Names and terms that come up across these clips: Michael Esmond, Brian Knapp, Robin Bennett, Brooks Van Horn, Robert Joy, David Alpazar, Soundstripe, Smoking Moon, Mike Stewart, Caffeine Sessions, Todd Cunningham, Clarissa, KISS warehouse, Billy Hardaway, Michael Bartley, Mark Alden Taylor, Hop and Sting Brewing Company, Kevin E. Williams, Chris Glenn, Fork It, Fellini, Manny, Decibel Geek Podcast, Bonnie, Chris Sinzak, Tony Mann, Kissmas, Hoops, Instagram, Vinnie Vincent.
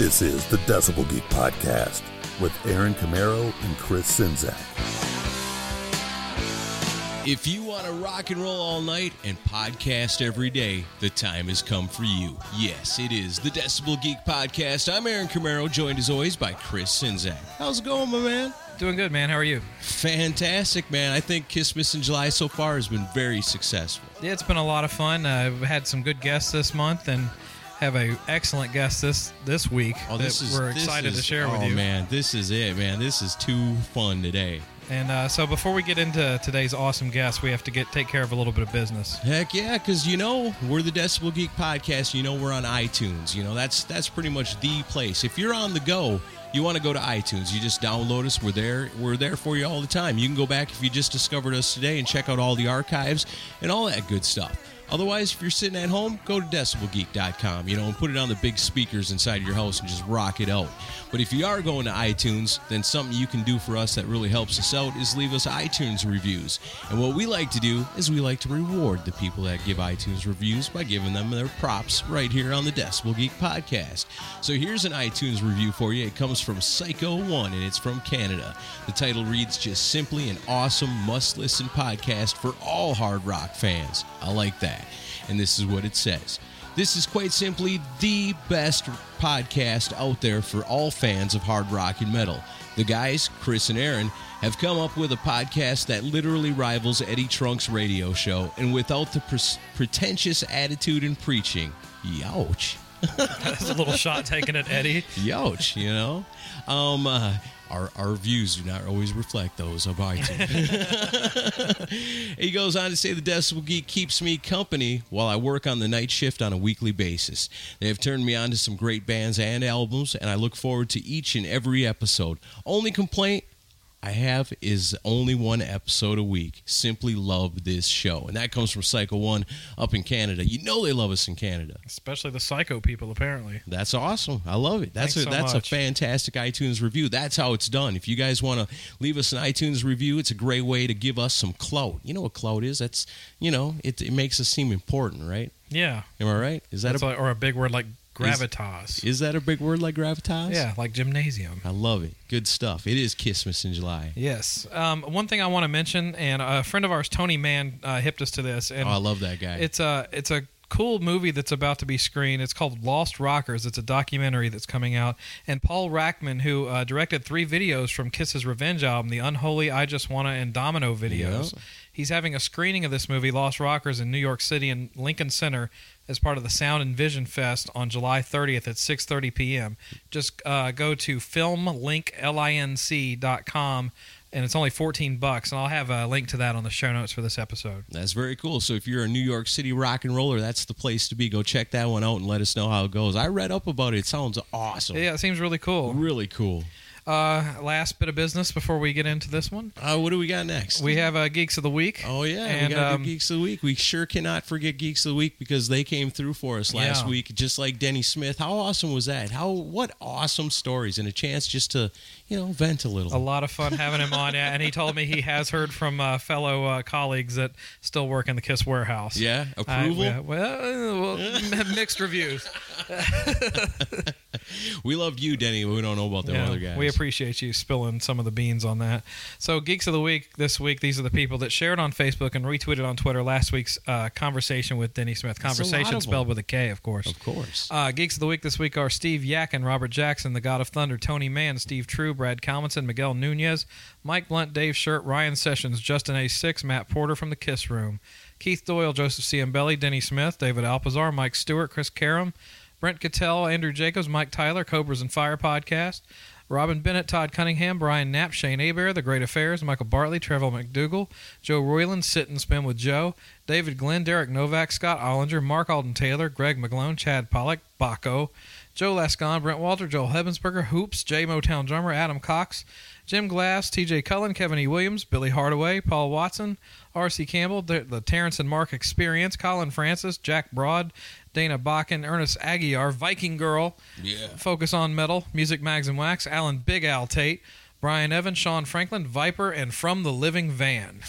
This is the Decibel Geek Podcast with Aaron Camaro and Chris Sinzak. If you want to rock and roll all night and podcast every day, the time has come for you. Yes, it is the Decibel Geek Podcast. I'm Aaron Camaro, joined as always by Chris Sinzak. How's it going, my man? Doing good, man. How are you? Fantastic, man. I think Kissmas in July so far has been very successful. Yeah, it's been a lot of fun. I've had some good guests this month and have an excellent guest this week that we're excited to share with you. Oh, man. This is it, man. This is too fun today. And so before we get into today's awesome guest, we have to take care of a little bit of business. Heck yeah, because, we're the Decibel Geek Podcast. We're on iTunes. That's pretty much the place. If you're on the go, you want to go to iTunes. You just download us. We're there for you all the time. You can go back if you just discovered us today and check out all the archives and all that good stuff. Otherwise, if you're sitting at home, go to decibelgeek.com, and put it on the big speakers inside your house and just rock it out. But if you are going to iTunes, then something you can do for us that really helps us out is leave us iTunes reviews. And what we like to do is we like to reward the people that give iTunes reviews by giving them their props right here on the Decibel Geek Podcast. So here's an iTunes review for you. It comes from Psycho One, and it's from Canada. The title reads, just simply an awesome must-listen podcast for all hard rock fans. I like that. And this is what it says. This is quite simply the best podcast out there for all fans of hard rock and metal. The guys, Chris and Aaron, have come up with a podcast that literally rivals Eddie Trunk's radio show and without the pretentious attitude and preaching. Youch. That's a little shot taken at Eddie. Youch, Our views do not always reflect those of iTunes. He goes on to say, the Decibel Geek keeps me company while I work on the night shift on a weekly basis. They have turned me on to some great bands and albums, and I look forward to each and every episode. Only complaint I have is only one episode a week. Simply love this show. And that comes from Psycho One up in Canada. They love us in Canada. Especially the Psycho people, apparently. That's awesome. I love it. That's a fantastic iTunes review. That's how it's done. If you guys want to leave us an iTunes review, it's a great way to give us some clout. You know what clout is? That's, it makes us seem important, right? Yeah. Am I right? Is that or a big word like gravitas. Is that a big word like gravitas? Yeah, like gymnasium. I love it. Good stuff. It is Kissmas in July. Yes. One thing I want to mention, and a friend of ours, Tony Mann, hipped us to this. And I love that guy. It's a cool movie that's about to be screened. It's called Lost Rockers. It's a documentary that's coming out. And Paul Rackman, who directed 3 videos from Kiss's Revenge album, the Unholy, I Just Wanna, and Domino videos, he's having a screening of this movie, Lost Rockers, in New York City and Lincoln Center as part of the Sound and Vision Fest on July 30th at 6:30 p.m. Just go to filmlinklinc.com, and it's only $14, and I'll have a link to that on the show notes for this episode. That's very cool. So if you're a New York City rock and roller, that's the place to be. Go check that one out and let us know how it goes. I read up about it. It sounds awesome. Yeah, it seems really cool. Really cool. Last bit of business before we get into this one. What do we got next? We have Geeks of the Week. Oh, yeah. And, we got Geeks of the Week. We sure cannot forget Geeks of the Week because they came through for us last week, just like Denny Smith. How awesome was that? What awesome stories and a chance just to, vent a little. A lot of fun having him on. Yeah, and he told me he has heard from fellow colleagues that still work in the KISS warehouse. Yeah, approval? Mixed reviews. We loved you, Denny, but we don't know about the other guys. We appreciate you spilling some of the beans on that. So Geeks of the Week this week, these are the people that shared on Facebook and retweeted on Twitter last week's conversation with Denny Smith. Conversation spelled with a K, of course. Of course. Geeks of the Week this week are Steve Yak and Robert Jackson, the God of Thunder, Tony Mann, Steve True, Brad Kalmanson, Miguel Nunez, Mike Blunt, Dave Shirt, Ryan Sessions, Justin A6, Matt Porter from the Kiss Room, Keith Doyle, Joseph C Ciambelli, Denny Smith, David Alpazar, Mike Stewart, Chris Karam, Brent Cattell, Andrew Jacobs, Mike Tyler, Cobras and Fire Podcast, Robin Bennett, Todd Cunningham, Brian Knapp, Shane Abear, The Great Affairs, Michael Bartley, Trevor McDougall, Joe Royland, Sit and Spin with Joe, David Glenn, Derek Novak, Scott Ollinger, Mark Alden Taylor, Greg McGlone, Chad Pollock, Baco, Joe Lascon, Brent Walter, Joel Hebensberger, Hoops, J Motown Drummer, Adam Cox, Jim Glass, TJ Cullen, Kevin E. Williams, Billy Hardaway, Paul Watson, R.C. Campbell, the Terrence and Mark Experience, Colin Francis, Jack Broad, Dana Bakken, Ernest Aguiar, Viking Girl, Focus on Metal, Music Mags and Wax, Alan Big Al Tate, Brian Evans, Sean Franklin, Viper, and From the Living Van.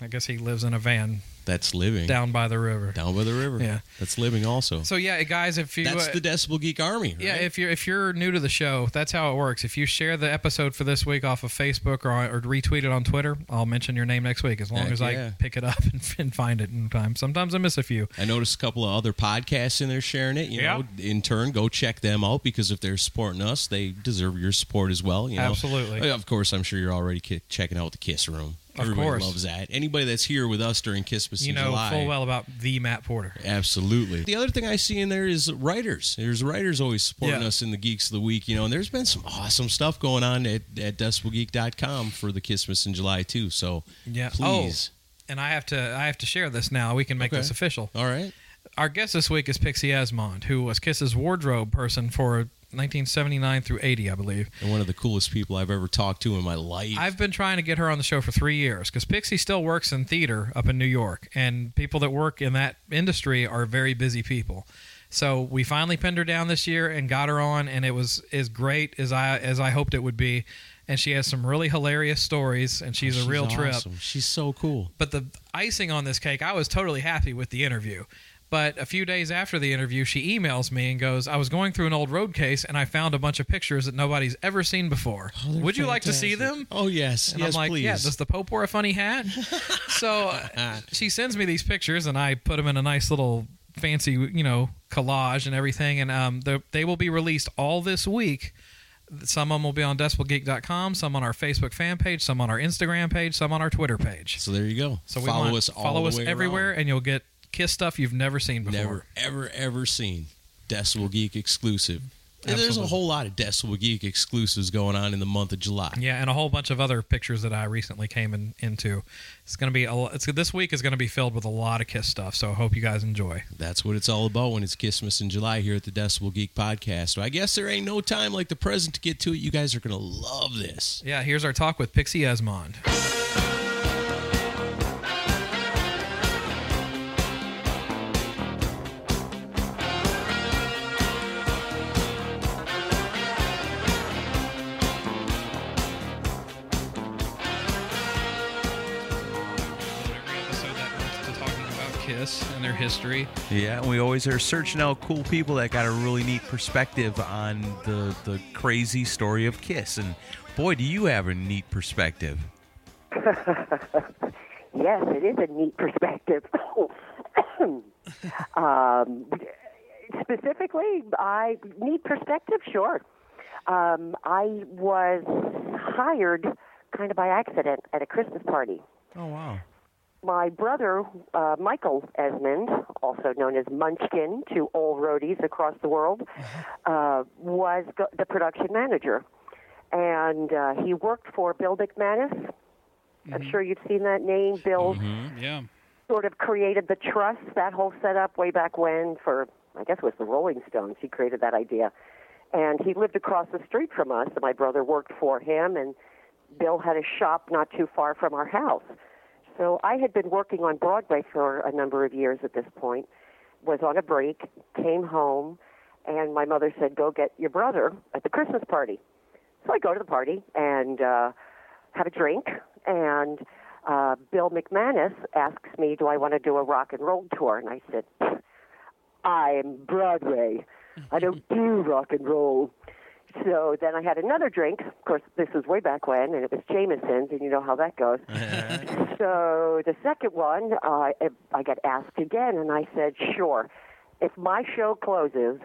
I guess he lives in a van. That's living. Down by the river. Down by the river. Yeah. That's living also. So yeah, guys, if you... That's the Decibel Geek Army, right? Yeah, if you're new to the show, that's how it works. If you share the episode for this week off of Facebook or retweet it on Twitter, I'll mention your name next week as long as I pick it up and find it in time. Sometimes I miss a few. I noticed a couple of other podcasts in there sharing it. You know, in turn, go check them out because if they're supporting us, they deserve your support as well. You know? Absolutely. Of course, I'm sure you're already checking out the Kiss Room. Everybody loves that. Anybody that's here with us during Kissmas in July. You know full well about the Matt Porter. Absolutely. The other thing I see in there is writers. There's writers always supporting us in the Geeks of the Week, you know, and there's been some awesome stuff going on at DecibelGeek.com for the Kissmas in July, too. So, please. Oh, and I have to share this now. We can make this official. All right. Our guest this week is Pixie Esmond, who was Kiss's wardrobe person for 1979 through 80, I believe. And one of the coolest people I've ever talked to in my life. I've been trying to get her on the show for 3 years because Pixie still works in theater up in New York, and people that work in that industry are very busy people. So we finally pinned her down this year and got her on, and it was as great as I hoped it would be. And she has some really hilarious stories, and she's a real trip. Awesome. She's so cool. But the icing on this cake, I was totally happy with the interview. But a few days after the interview, she emails me and goes, I was going through an old road case, and I found a bunch of pictures that nobody's ever seen before. Oh, would you like to see them? Oh, yes. And yes, I'm like, please. Yeah, does the Pope wear a funny hat? So she sends me these pictures, and I put them in a nice little fancy, collage and everything. And they will be released all this week. Some of them will be on DecibelGeek.com, some on our Facebook fan page, some on our Instagram page, some on our Twitter page. So there you go. So follow us everywhere, and you'll get Kiss stuff you've never seen before. Never, ever seen. Decibel Geek exclusive. And there's a whole lot of Decibel Geek exclusives going on in the month of July. Yeah, and a whole bunch of other pictures that I recently came into. It's going to be this week is going to be filled with a lot of Kiss stuff, so I hope you guys enjoy. That's what it's all about when it's Kissmas in July here at the Decibel Geek Podcast. So I guess there ain't no time like the present to get to it. You guys are going to love this. Yeah, here's our talk with Pixie Esmond. And their history. Yeah, and we always are searching out cool people that got a really neat perspective on the crazy story of Kiss. And boy, do you have a neat perspective. Yes, it is a neat perspective. Specifically, I need perspective, sure. I was hired kind of by accident at a Christmas party. Oh, wow. My brother, Michael Esmond, also known as Munchkin to all roadies across the world, was the production manager. And he worked for Bill McManus. Mm-hmm. I'm sure you've seen that name. Bill sort of created the truss, that whole setup way back when for, I guess it was the Rolling Stones. He created that idea. And he lived across the street from us. And my brother worked for him. And Bill had a shop not too far from our house. So I had been working on Broadway for a number of years at this point, was on a break, came home, and my mother said, go get your brother at the Christmas party. So I go to the party and have a drink, and Bill McManus asks me, do I want to do a rock and roll tour? And I said, I'm Broadway. I don't do rock and roll. So then I had another drink. Of course, this was way back when, and it was Jameson's, and you know how that goes. So the second one, I got asked again, and I said, sure, if my show closes,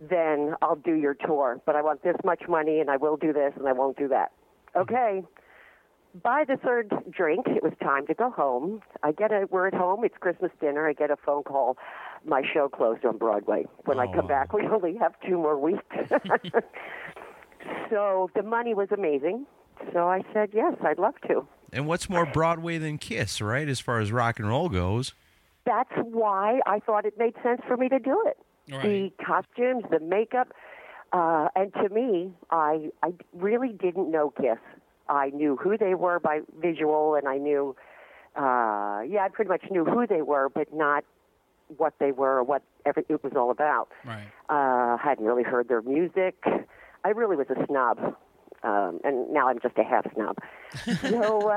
then I'll do your tour, but I want this much money, and I will do this, and I won't do that. Okay. By the third drink, it was time to go home. We're at home. It's Christmas dinner. I get a phone call. My show closed on Broadway. When I come back, we only have 2 more weeks. So the money was amazing. So I said, yes, I'd love to. And what's more Broadway than Kiss, right, as far as rock and roll goes? That's why I thought it made sense for me to do it. Right. The costumes, the makeup. And to me, I really didn't know Kiss. I knew who they were by visual, and I knew, I pretty much knew who they were, but not what they were or what it was all about. Right. Hadn't really heard their music. I really was a snob, and now I'm just a half snob. So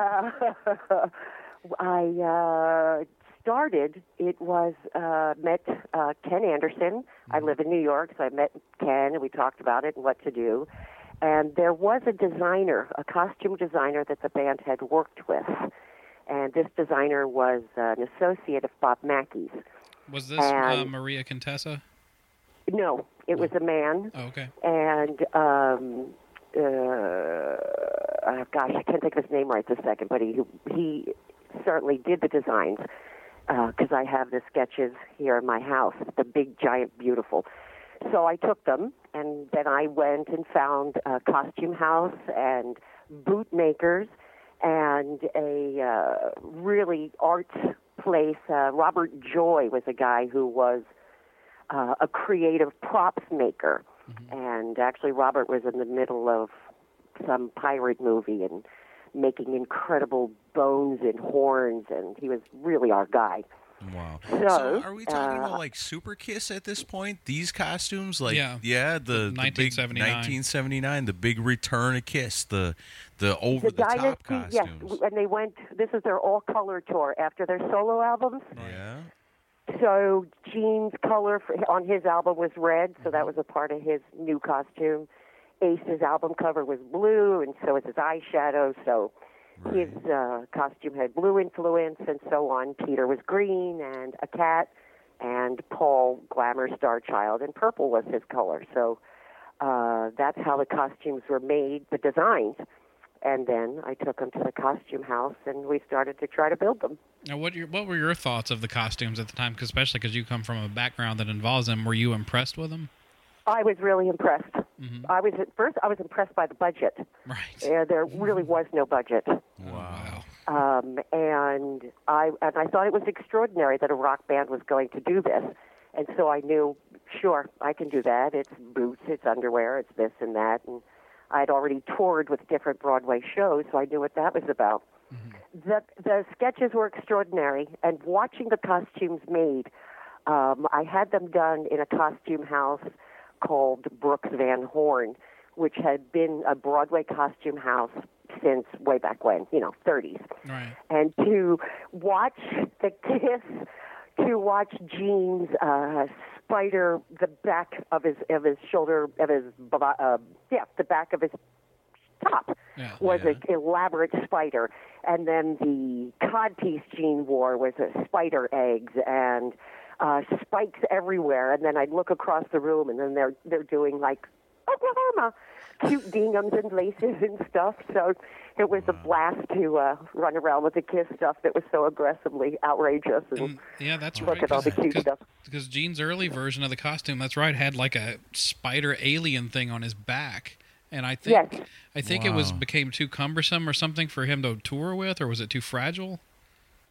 I started, it was met Ken Anderson. I live in New York, so I met Ken, and we talked about it and what to do. And there was a designer, a costume designer that the band had worked with. And this designer was an associate of Bob Mackey's. Was this Maria Contessa? No, it was a man. Oh, okay. And, gosh, I can't think of his name right this second, but he certainly did the designs because I have the sketches here in my house, the big, giant, beautiful. So I took them, and then I went and found a costume house and bootmakers and a really art place. Robert Joy was a guy who was a creative props maker. Mm-hmm. And actually, Robert was in the middle of some pirate movie and making incredible bones and horns, and he was really our guy. Wow. So are we talking about like Super Kiss at this point? These costumes, like the 1979, the big return of Kiss, the over the top costumes. Yes, and they went. This is their all color tour after their solo albums. Yeah. So Gene's color on his album was red, so that was a part of his new costume. Ace's album cover was blue, and so was his eyeshadow. So. Right. His costume had blue influence and so on. Peter was green and a cat, and Paul, glamour star child, and purple was his color. So that's how the costumes were made, the designs. And then I took them to the costume house, and we started to try to build them. Now, what were your thoughts of the costumes at the time, especially because you come from a background that involves them? Were you impressed with them? I was really impressed. Mm-hmm. I was impressed by the budget. Right. There really was no budget. Wow. And I thought it was extraordinary that a rock band was going to do this. And so I knew, sure, I can do that. It's boots, it's underwear, it's this and that. And I'd already toured with different Broadway shows, so I knew what that was about. Mm-hmm. The sketches were extraordinary, and watching the costumes made, I had them done in a costume house called Brooks Van Horn, which had been a Broadway costume house since way back when, 30s. Right. And to watch the Kiss, to watch Gene's spider, the back of his shoulder, of his the back of his top was an elaborate spider, and then the codpiece Gene wore was spider eggs and spikes everywhere, and then I'd look across the room, and then they're doing like Oklahoma, cute ginghams and laces and stuff. So it was a blast to run around with the Kiss stuff that was so aggressively outrageous. And that's right. Look at all the cute stuff. Because Gene's early version of the costume, that's right, had like a spider alien thing on his back. And I think it became too cumbersome or something for him to tour with, or was it too fragile?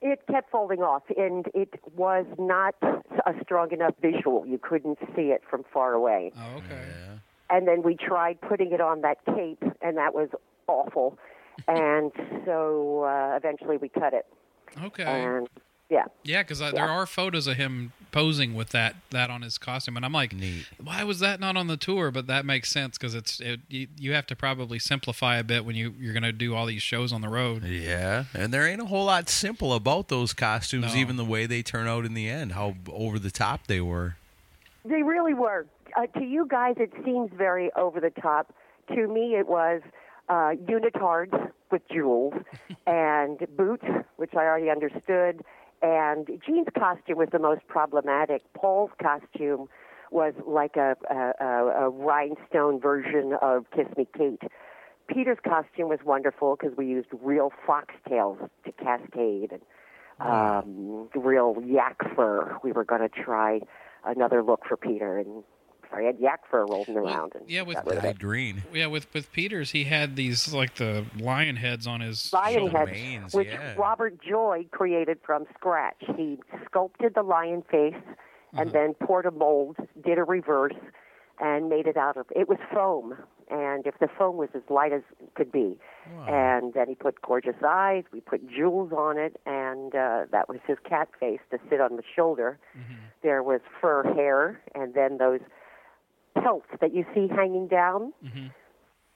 It kept falling off, and it was not a strong enough visual. You couldn't see it from far away. Oh, okay. Yeah. And then we tried putting it on that cape, and that was awful. And so eventually we cut it. Okay. And yeah, because there are photos of him posing with that on his costume, and I'm like, neat. Why was that not on the tour? But that makes sense because you have to probably simplify a bit when you're going to do all these shows on the road. Yeah, and there ain't a whole lot simple about those costumes, even the way they turn out in the end, how over the top they were. They really were. To you guys, it seems very over the top. To me, it was unitards with jewels and boots, which I already understood. And Gene's costume was the most problematic. Paul's costume was like a rhinestone version of Kiss Me Kate. Peter's costume was wonderful because we used real foxtails to cascade and real yak fur. We were going to try another look for Peter, and I had yak fur rolling around. And with dyed green. Yeah, with Peter's, he had these, like, the lion heads on his manes, which Robert Joy created from scratch. He sculpted the lion face and then poured a mold, did a reverse, and made it out of... It was foam, and if the foam was as light as it could be. Wow. And then he put gorgeous eyes, we put jewels on it, and that was his cat face to sit on the shoulder. Mm-hmm. There was fur hair, and then those pelts that you see hanging down. Mm-hmm.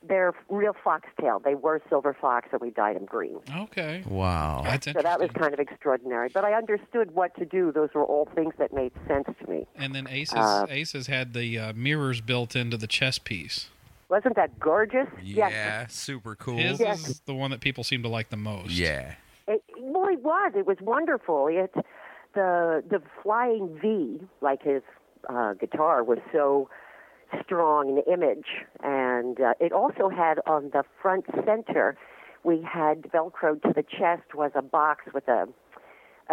They're real foxtail. They were silver fox, and we dyed them green. Okay. Wow. That's interesting. So that was kind of extraordinary. But I understood what to do. Those were all things that made sense to me. And then Aces had the mirrors built into the chess piece. Wasn't that gorgeous? Yeah, yes. Super cool. His is the one that people seem to like the most. Yeah. It was. It was wonderful. It the flying V, like his guitar, was so strong an image, and it also had on the front center, we had velcroed to the chest was a box with a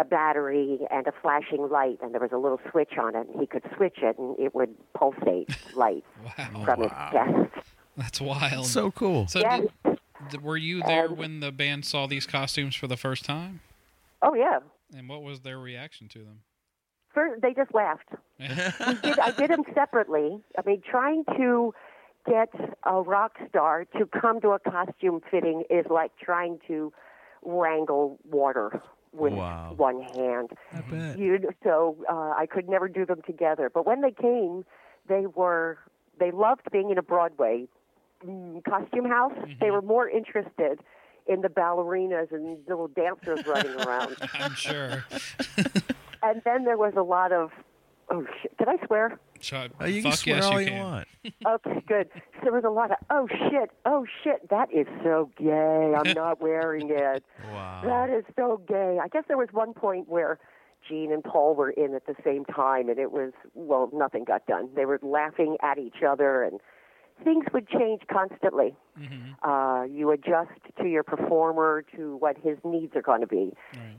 battery and a flashing light, and there was a little switch on it, and he could switch it and it would pulsate light from his chest. That's wild. So cool. So yes. Were you there when the band saw these costumes for the first time? Oh yeah. And what was their reaction to them? First, they just laughed. I did them separately. I mean, trying to get a rock star to come to a costume fitting is like trying to wrangle water with one hand. I bet. So I could never do them together. But when they came, they loved being in a Broadway costume house. Mm-hmm. They were more interested in the ballerinas and little dancers running around. I'm sure. And then there was a lot of, oh, shit. Did I swear? You can swear all you want. Okay, good. So there was a lot of, oh, shit, that is so gay. I'm not wearing it. Wow. That is so gay. I guess there was one point where Gene and Paul were in at the same time, and it was, nothing got done. They were laughing at each other, and things would change constantly. Mm-hmm. You adjust to your performer, to what his needs are going to be.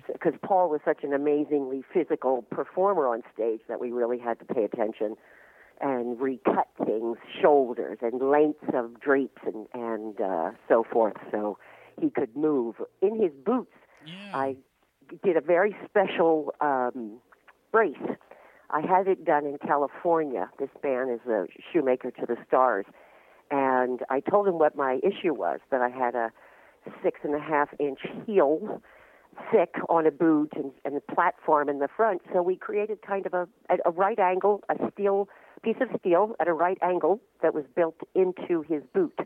Because Paul was such an amazingly physical performer on stage that we really had to pay attention and recut things, shoulders and lengths of drapes and so forth, so he could move. In his boots, I did a very special brace. I had it done in California. This band is a Shoemaker to the Stars. And I told him what my issue was, that I had a 6.5-inch heel thick on a boot and a platform in the front. So we created kind of a right angle, a piece of steel at a right angle that was built into his boot.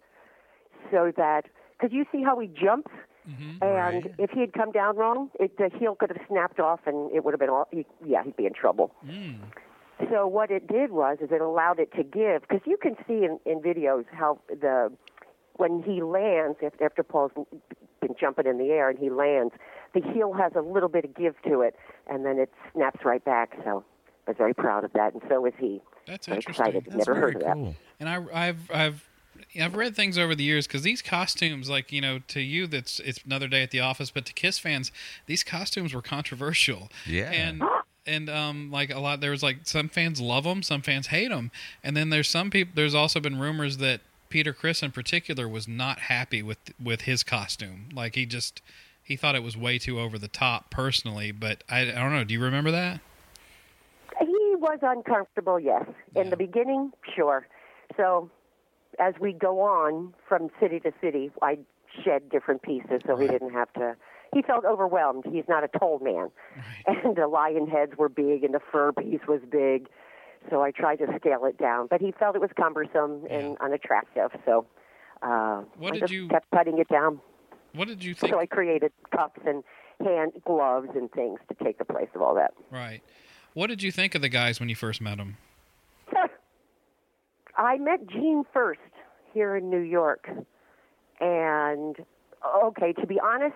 So that, because you see how he jumps? Mm-hmm, and if he had come down wrong, the heel could have snapped off and it would have been he'd be in trouble. Mm. So what it did was, is it allowed it to give, because you can see in videos how when he lands, after Paul's been jumping in the air and he lands, the heel has a little bit of give to it, and then it snaps right back. So I was very proud of that, and so was he. That's very interesting. Excited. That's never heard of that. Cool. And I've read things over the years, because these costumes, like, you know, to you, it's another day at the office, but to Kiss fans, these costumes were controversial. Yeah. And like a lot, there was like some fans love them, some fans hate them, and then there's some people. There's also been rumors that Peter Criss in particular was not happy with his costume. Like he thought it was way too over the top personally. But I don't know. Do you remember that? He was uncomfortable. Yes, in the beginning, sure. So as we go on from city to city, I shed different pieces, so he didn't have to. He felt overwhelmed. He's not a tall man. Right. And the lion heads were big and the fur piece was big. So I tried to scale it down. But he felt it was cumbersome and unattractive. So I kept cutting it down. What did you think? So I created cups and hand gloves and things to take the place of all that. Right. What did you think of the guys when you first met them? I met Gene first here in New York. And, okay, to be honest,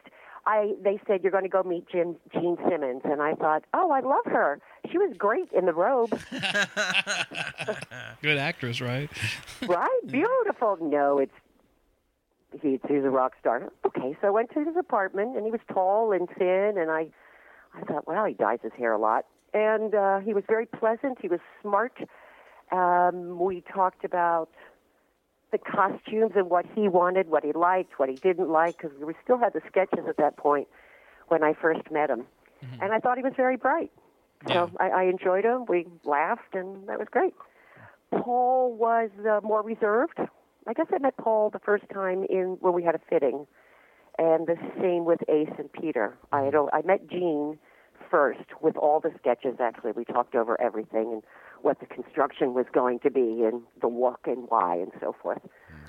they said, you're going to go meet Gene Simmons. And I thought, oh, I love her. She was great in the robe. Good actress, right? Right? Beautiful. No, he's a rock star. Okay, so I went to his apartment, and he was tall and thin, and I thought, well, he dyes his hair a lot. And he was very pleasant. He was smart. We talked about the costumes and what he wanted, what he liked, what he didn't like, because we still had the sketches at that point when I first met him. Mm-hmm. And I thought he was very bright. Yeah. So I enjoyed him. We laughed, and that was great. Paul was more reserved. I guess I met Paul the first time when we had a fitting, and the same with Ace and Peter. I met Gene first with all the sketches, actually. We talked over everything, and what the construction was going to be and the walk and why and so forth.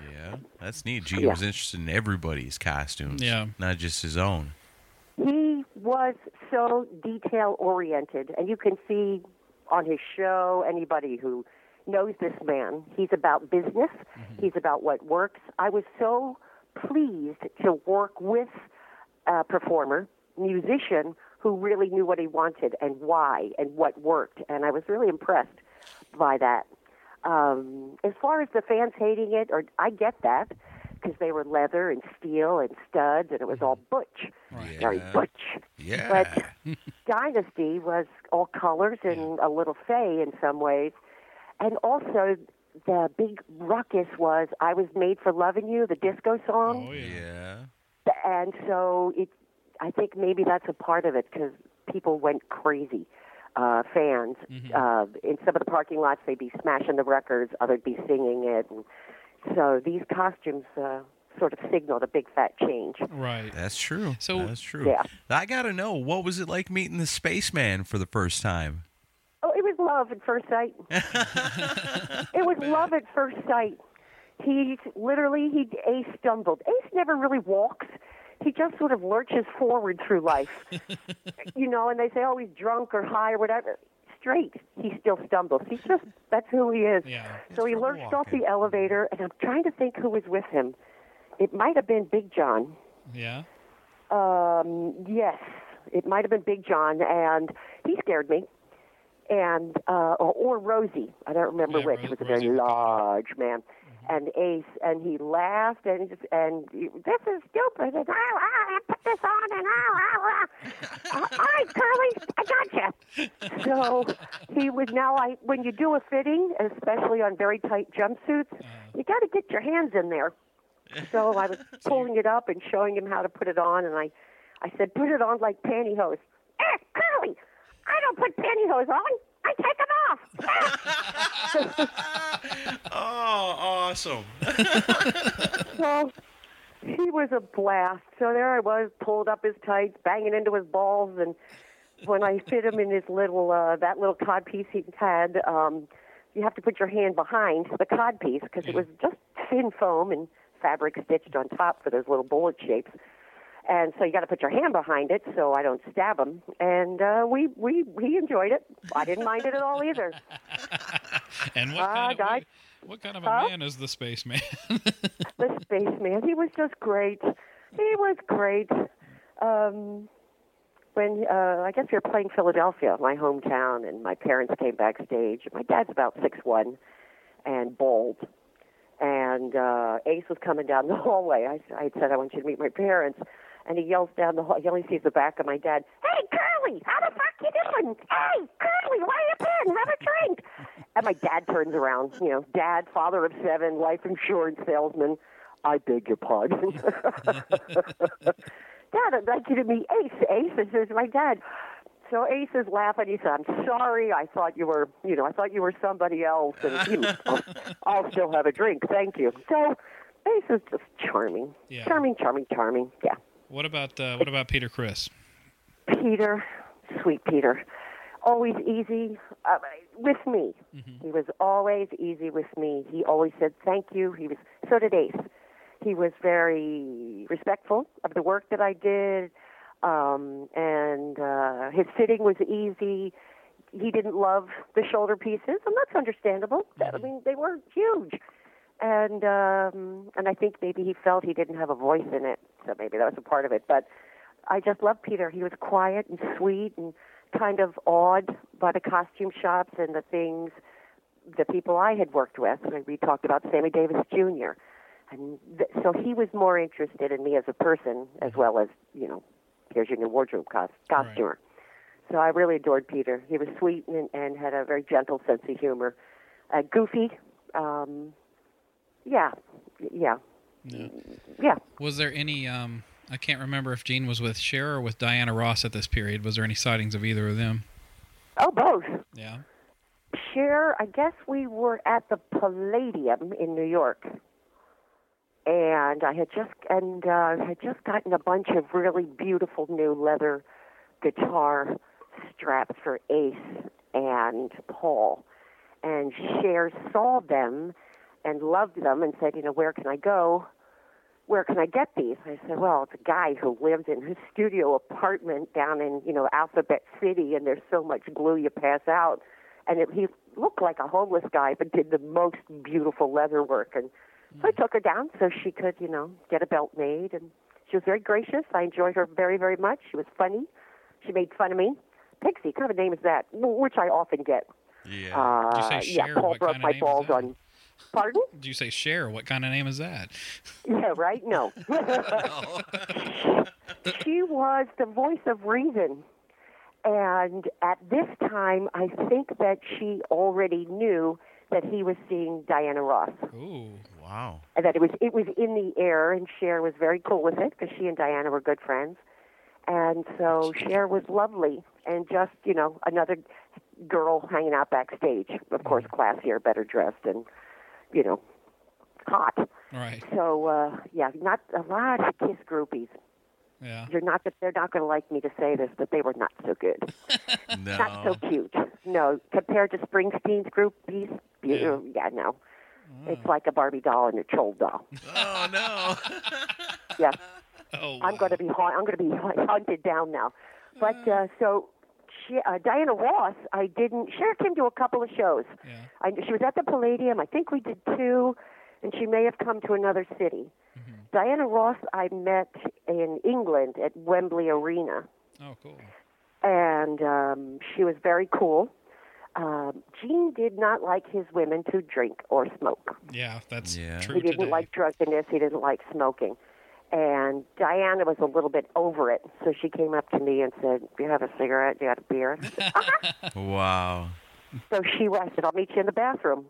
Yeah. Yeah, that's neat. Gene was interested in everybody's costumes, not just his own. He was so detail-oriented, and you can see on his show anybody who knows this man. He's about business. Mm-hmm. He's about what works. I was so pleased to work with a performer, musician, who really knew what he wanted and why and what worked, and I was really impressed by that. As far as the fans hating it, or I get that, because they were leather and steel and studs, and it was all butch, very butch. Yeah. But Dynasty was all colors and a little fey in some ways. And also, the big ruckus was I Was Made for Loving You, the disco song. Oh, yeah. And so I think maybe that's a part of it, because people went crazy. Fans. Mm-hmm. In some of the parking lots, they'd be smashing the records, others be singing it. And so these costumes sort of signaled a big, fat change. Right. That's true. Yeah. I got to know, what was it like meeting the Spaceman for the first time? Oh, it was love at first sight. It was love at first sight. He Ace stumbled. Ace never really walks. He just sort of lurches forward through life, and they say, oh, he's drunk or high or whatever. Straight, he still stumbles. He's just, that's who he is. Yeah, so he lurched off the elevator, and I'm trying to think who was with him. It might have been Big John. Yeah? Yes, it might have been Big John, and he scared me. And or Rosie, I don't remember which. It was a very large man. And Ace, and he laughed, and this is stupid, and put this on, and all right, Curly, I gotcha. So he was when you do a fitting, especially on very tight jumpsuits, you got to get your hands in there. So I was pulling it up and showing him how to put it on, and I said, put it on like pantyhose. Curly, I don't put pantyhose on. I take them off. Oh, awesome. So he was a blast. So there I was, pulled up his tights, banging into his balls. And when I fit him in his little, that little cod piece he had, you have to put your hand behind the cod piece because it was just thin foam and fabric stitched on top for those little bullet shapes. And so you got to put your hand behind it so I don't stab him. And we enjoyed it. I didn't mind it at all either. And what kind of a man is the Spaceman? The Spaceman. He was just great. He was great. When I guess we were playing Philadelphia, my hometown, and my parents came backstage. My dad's about 6'1" and bald. And Ace was coming down the hallway. I said, I want you to meet my parents. And he yells down the hall. He only sees the back of my dad. Hey, Curly, how the fuck you doing? Hey, Curly, why you been? Have a drink. And my dad turns around. You know, dad, father of 7, life insurance salesman. I beg your pardon. Dad, I'd like you to meet Ace. Ace is my dad. So Ace is laughing. He said, I'm sorry. I thought you were somebody else. And I'll still have a drink. Thank you. So Ace is just charming. Yeah. Charming. Yeah. What about Peter Criss? Peter, sweet Peter. Always easy with me. Mm-hmm. He was always easy with me. He always said thank you. So did Ace. He was very respectful of the work that I did. And his fitting was easy. He didn't love the shoulder pieces, and that's understandable. I mean, they were huge. And I think maybe he felt he didn't have a voice in it, so maybe that was a part of it. But I just loved Peter. He was quiet and sweet and kind of awed by the costume shops and the things, the people I had worked with. We talked about Sammy Davis Jr. And so he was more interested in me as a person as well as, here's your new wardrobe costumer. Right. So I really adored Peter. He was sweet and had a very gentle sense of humor. Goofy. Yeah. Was there any, I can't remember if Gene was with Cher or with Diana Ross at this period. Was there any sightings of either of them? Oh, both. Yeah. Cher, I guess we were at the Palladium in New York. And I had just gotten a bunch of really beautiful new leather guitar straps for Ace and Paul. And Cher saw them and loved them and said, you know, where can I go? Where can I get these? I said, well, it's a guy who lived in his studio apartment down in, you know, Alphabet City, and there's so much glue you pass out. And he looked like a homeless guy, but did the most beautiful leather work. And so I took her down so she could, you know, get a belt made. And she was very gracious. I enjoyed her very, very much. She was funny. She made fun of me. Pixie, kind of a name is that, which I often get. Yeah. You say Cher, yeah, Paul broke my balls on. Pardon? Do you say Cher? What kind of name is that? Yeah, right? No. No. She was the voice of reason. And at this time, I think that she already knew that he was seeing Diana Ross. Ooh, wow. And that it was in the air, and Cher was very cool with it because she and Diana were good friends. And so Cher was lovely and just, you know, another girl hanging out backstage. Of course, classier, better dressed, and, you know, hot. Right. So, yeah, not a lot of Kiss groupies. Yeah. They're not going to like me to say this, but they were not so good. No. Not so cute. No, compared to Springsteen's groupies, no. Oh. It's like a Barbie doll and a troll doll. Oh, no. Yeah. Oh, wow. I'm going to be hunted down now. But so she, Diana Ross, Cher came to a couple of shows. Yeah. She was at the Palladium. I think we did two, and she may have come to another city. Mm-hmm. Diana Ross I met in England at Wembley Arena. Oh, cool. And she was very cool. Gene did not like his women to drink or smoke. Yeah, that's true. He didn't like drunkenness. He didn't like smoking. And Diana was a little bit over it, so she came up to me and said, do you have a cigarette? Do you have a beer? I said, uh-huh. Wow. So I said, I'll meet you in the bathroom.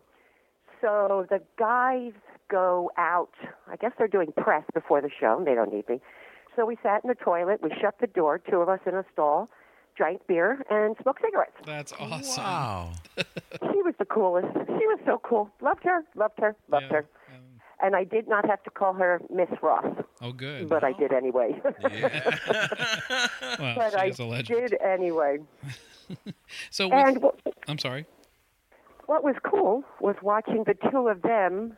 So the guys go out. I guess they're doing press before the show, and they don't need me. So we sat in the toilet. We shut the door, two of us in a stall, drank beer, and smoked cigarettes. That's awesome. Wow. She was the coolest. She was so cool. Loved her. And I did not have to call her Miss Ross. Oh, good. But I did anyway. Yeah. Well, but I did anyway. So, I'm sorry. What was cool was watching the two of them,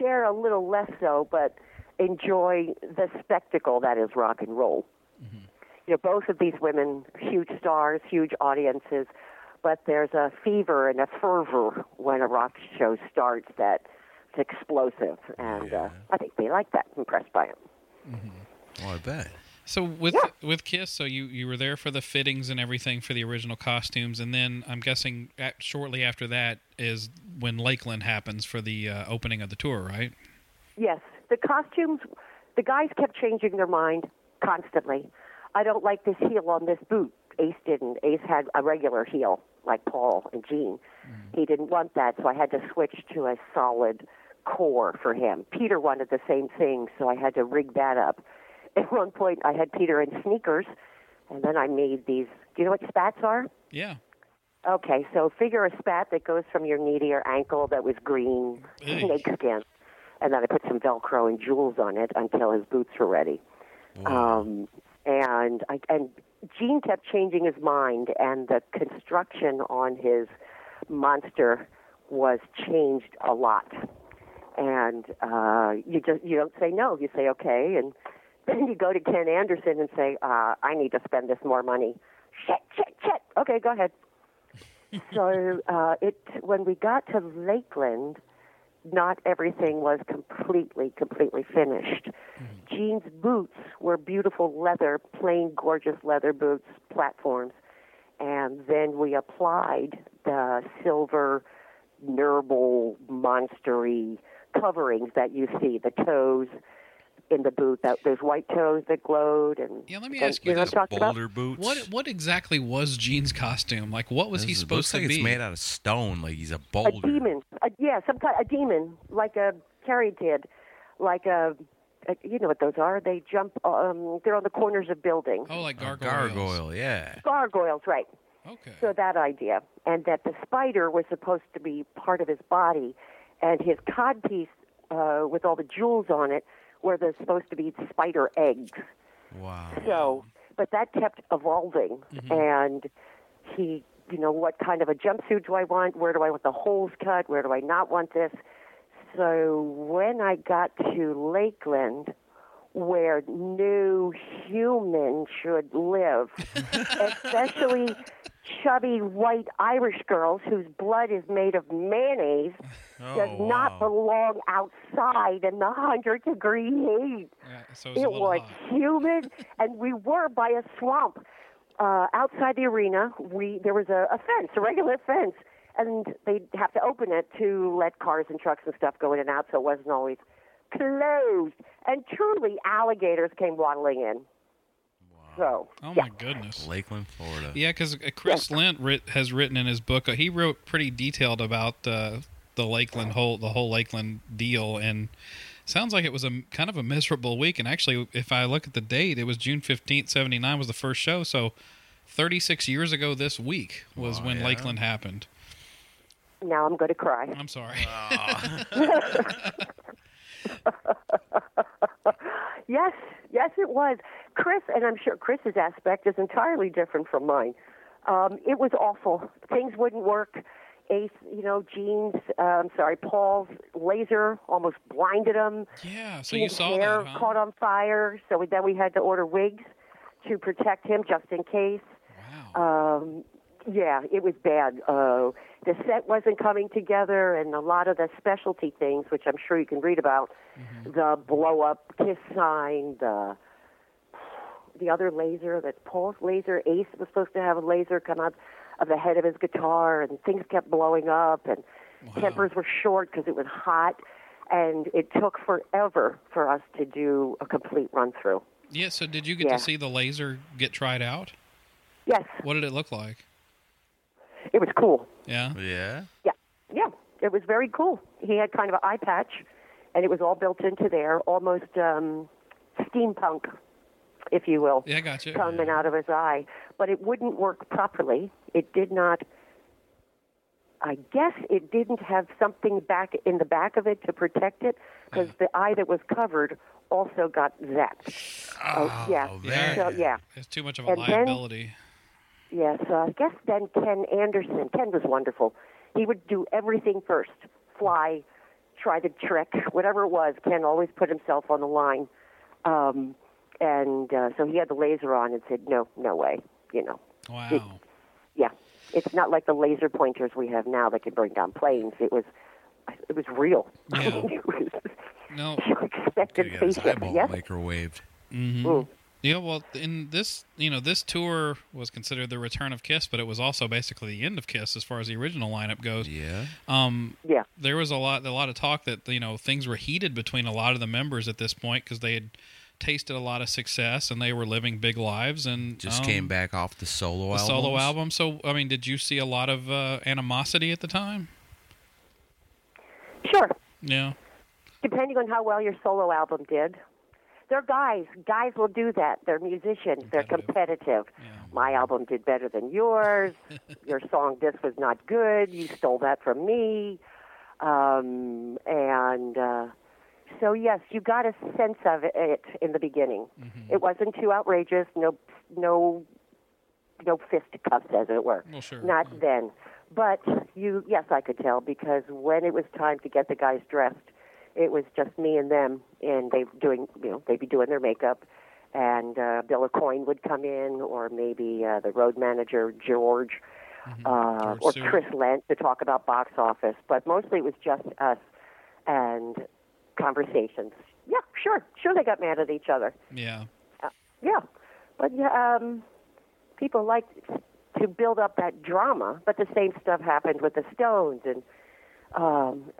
share a little less so, but enjoy the spectacle that is rock and roll. Mm-hmm. You know, both of these women, huge stars, huge audiences, but there's a fever and a fervor when a rock show starts that. It's explosive, and I think they like that. Impressed by it. Mm-hmm. Well, I bet. So with Kiss, so you were there for the fittings and everything for the original costumes, and then I'm guessing shortly after that is when Lakeland happens for the opening of the tour, right? Yes. The costumes, the guys kept changing their mind constantly. I don't like this heel on this boot. Ace didn't. Ace had a regular heel, like Paul and Gene. Mm-hmm. He didn't want that, so I had to switch to a solid core for him. Peter wanted the same thing, so I had to rig that up. At one point, I had Peter in sneakers, and then I made these. Do you know what spats are? Yeah. Okay, so figure a spat that goes from your knee to your ankle that was green, snake skin, and then I put some Velcro and jewels on it until his boots were ready. Wow. And Gene kept changing his mind, and the construction on his monster was changed a lot. And you don't say no. You say okay, and then you go to Ken Anderson and say, I need to spend this more money. Shit. Okay, go ahead. So when we got to Lakeland, not everything was completely finished. Mm-hmm. Gene's boots were beautiful leather, plain, gorgeous leather boots, platforms. And then we applied the silver, knurble, monstery coverings that you see, the toes in the boot. Those white toes that glowed. And yeah, let me ask you this, boulder boots. What exactly was Gene's costume? Like, what was he supposed to be? It looks like it's made out of stone, like he's a boulder. A demon. Some kind of a demon, like a Carrie did. Like a, you know what those are? They jump, they're on the corners of buildings. Oh, like gargoyles. Gargoyles, right. Okay. So that idea. And that the spider was supposed to be part of his body, and his codpiece with all the jewels on it where there's supposed to be spider eggs. Wow. So, but that kept evolving. Mm-hmm. And he, you know, what kind of a jumpsuit do I want? Where do I want the holes cut? Where do I not want this? so when I got to Lakeland, where new humans should live, especially chubby white Irish girls whose blood is made of mayonnaise, does not belong outside in the 100-degree heat. Yeah, so it was humid, and we were by a swamp. Outside the arena, there was a fence, a regular fence, and they'd have to open it to let cars and trucks and stuff go in and out, so it wasn't always closed. And truly, alligators came waddling in. So, my goodness. Lakeland, Florida. Yeah, because Chris Lent has written in his book, he wrote pretty detailed about the whole Lakeland deal, and sounds like it was a kind of a miserable week. And actually, if I look at the date, it was June 15th, 79 was the first show, so 36 years ago this week was when Lakeland happened. Now I'm going to cry. I'm sorry. Yes, it was. Chris, and I'm sure Chris's aspect is entirely different from mine. It was awful. Things wouldn't work. Paul's laser almost blinded him. Yeah, so you saw that, huh? His hair caught on fire, so then we had to order wigs to protect him just in case. Wow. Yeah, it was bad. The set wasn't coming together, and a lot of the specialty things, which I'm sure you can read about, the blow-up Kiss sign, the other laser, that Paul's laser, Ace was supposed to have a laser come out of the head of his guitar, and things kept blowing up, and tempers were short because it was hot, and it took forever for us to do a complete run-through. Yeah, so did you get to see the laser get tried out? Yes. What did it look like? It was cool. Yeah? Yeah? Yeah. Yeah. It was very cool. He had kind of an eye patch, and it was all built into there, almost steampunk, if you will. Yeah, gotcha. Coming out of his eye. But it wouldn't work properly. It did not, I guess it didn't have something back in the back of it to protect it, because the eye that was covered also got zapped. Oh, yeah. It's too much of a liability. So I guess then Ken Anderson, Ken was wonderful. He would do everything first, fly, try the trick, whatever it was. Ken always put himself on the line. So he had the laser on and said, no way, Wow. It's not like the laser pointers we have now that can bring down planes. It was real. Yeah. It was expected patient. Microwaved. Mm-hmm. Mm. Yeah, well, in this, this tour was considered the return of Kiss, but it was also basically the end of Kiss as far as the original lineup goes. Yeah. There was a lot of talk that, things were heated between a lot of the members at this point because they had tasted a lot of success and they were living big lives and just came back off the solo album. So, I mean, did you see a lot of animosity at the time? Sure. Yeah. Depending on how well your solo album did. They're guys. Guys will do that. They're musicians. They're competitive. Yeah. My album did better than yours. Your song, This Was Not Good. You stole that from me. So, yes, you got a sense of it in the beginning. Mm-hmm. It wasn't too outrageous. No fisticuffs, as it were. Well, sure. Not then. But, I could tell, because when it was time to get the guys dressed, it was just me and them, and they'd be doing their makeup, and Bill O'Coin would come in, or maybe the road manager, George, or Chris Lent to talk about box office. But mostly it was just us and conversations. Yeah, sure. Sure they got mad at each other. Yeah. But people liked to build up that drama, but the same stuff happened with the Stones and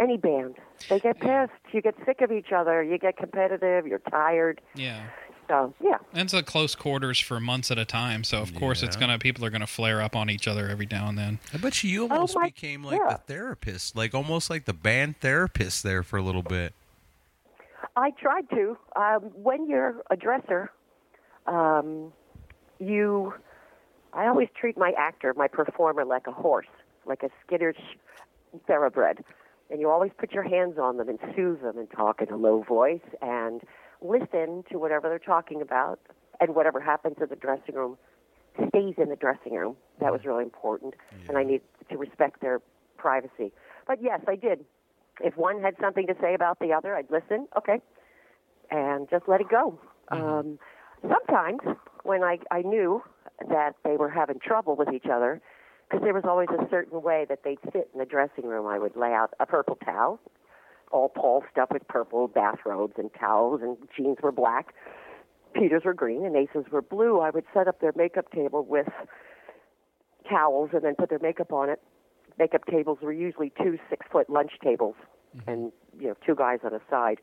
any band. They get pissed. You get sick of each other. You get competitive. You're tired. Yeah. So, yeah. And it's a close quarters for months at a time, so of course people are going to flare up on each other every now and then. I bet you almost became like the therapist, like almost like the band therapist there for a little bit. I tried to. When you're a dresser, I always treat my performer like a horse, like a skittish thoroughbred, and you always put your hands on them and soothe them and talk in a low voice and listen to whatever they're talking about, and whatever happens in the dressing room stays in the dressing room. That was really important, and I need to respect their privacy. But yes, I did. If one had something to say about the other, I'd listen, okay, and just let it go. Sometimes when I knew that they were having trouble with each other, because there was always a certain way that they'd sit in the dressing room, I would lay out a purple towel, all Paul stuff with purple bathrobes and towels, and jeans were black, Peter's were green, and Ace's were blue. I would set up their makeup table with towels and then put their makeup on it. Makeup tables were usually 2 6-foot lunch tables, and two guys on a side.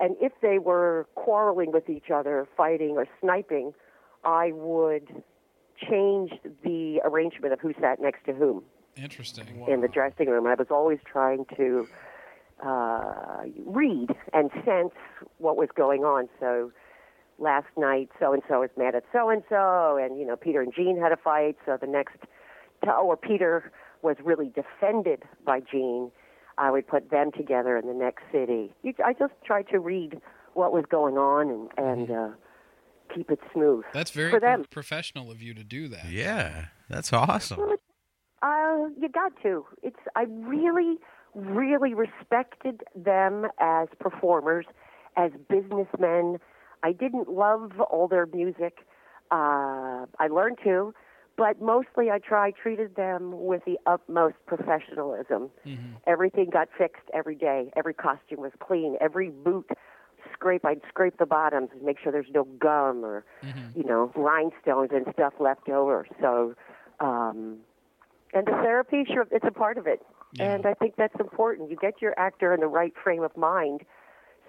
And if they were quarreling with each other, fighting or sniping, I would change the arrangement of who sat next to whom. Interesting. Wow. In the dressing room, I was always trying to read and sense what was going on. So last night, so and so is mad at so and so, and Peter and Jean had a fight. So the next, or Peter was really defended by Jean. I would put them together in the next city. I just tried to read what was going on and keep it smooth. That's very professional of you to do that. Yeah, that's awesome. Well, you got to. I really, really respected them as performers, as businessmen. I didn't love all their music. I learned to. But mostly I treated them with the utmost professionalism. Mm-hmm. Everything got fixed every day. Every costume was clean. Every boot scrape, I'd scrape the bottoms and make sure there's no gum or, rhinestones and stuff left over. So, and the therapy, sure, it's a part of it. Yeah. And I think that's important. You get your actor in the right frame of mind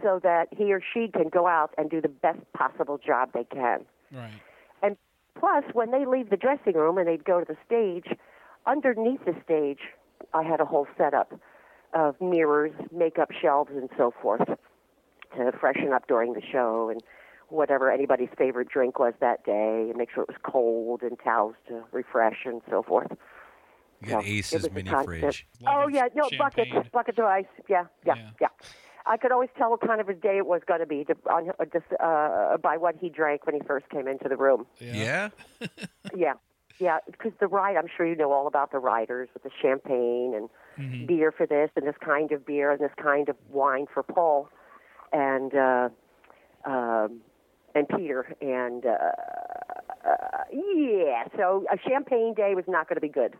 so that he or she can go out and do the best possible job they can. Right. And plus, when they leave the dressing room and they'd go to the stage, underneath the stage, I had a whole setup of mirrors, makeup shelves, and so forth to freshen up during the show and whatever anybody's favorite drink was that day and make sure it was cold and towels to refresh and so forth. You got Ace's mini fridge. Oh, yeah, no, buckets of ice. Yeah. I could always tell what kind of a day it was going to be by what he drank when he first came into the room. Yeah. Because the ride, I'm sure you know all about the riders with the champagne and beer for this and this kind of beer and this kind of wine for Paul and Peter. And, so a champagne day was not going to be good.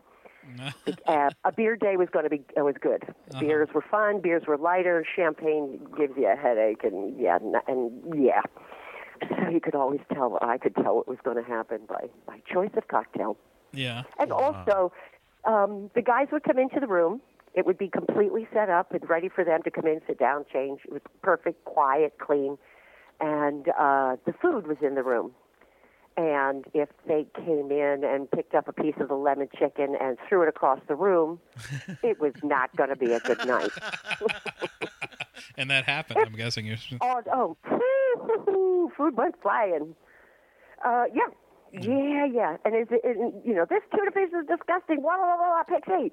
A beer day was going to be was good. Uh-huh. Beers were fun. Beers were lighter. Champagne gives you a headache, and so you could always tell. I could tell what was going to happen by choice of cocktail. Yeah, and also the guys would come into the room. It would be completely set up and ready for them to come in, sit down, change. It was perfect, quiet, clean, and the food was in the room. And if they came in and picked up a piece of the lemon chicken and threw it across the room, it was not going to be a good night. And that happened, I'm guessing. Food was flying. Yeah. And, this tuna fish is disgusting. Wah, wah, wah, Pixie.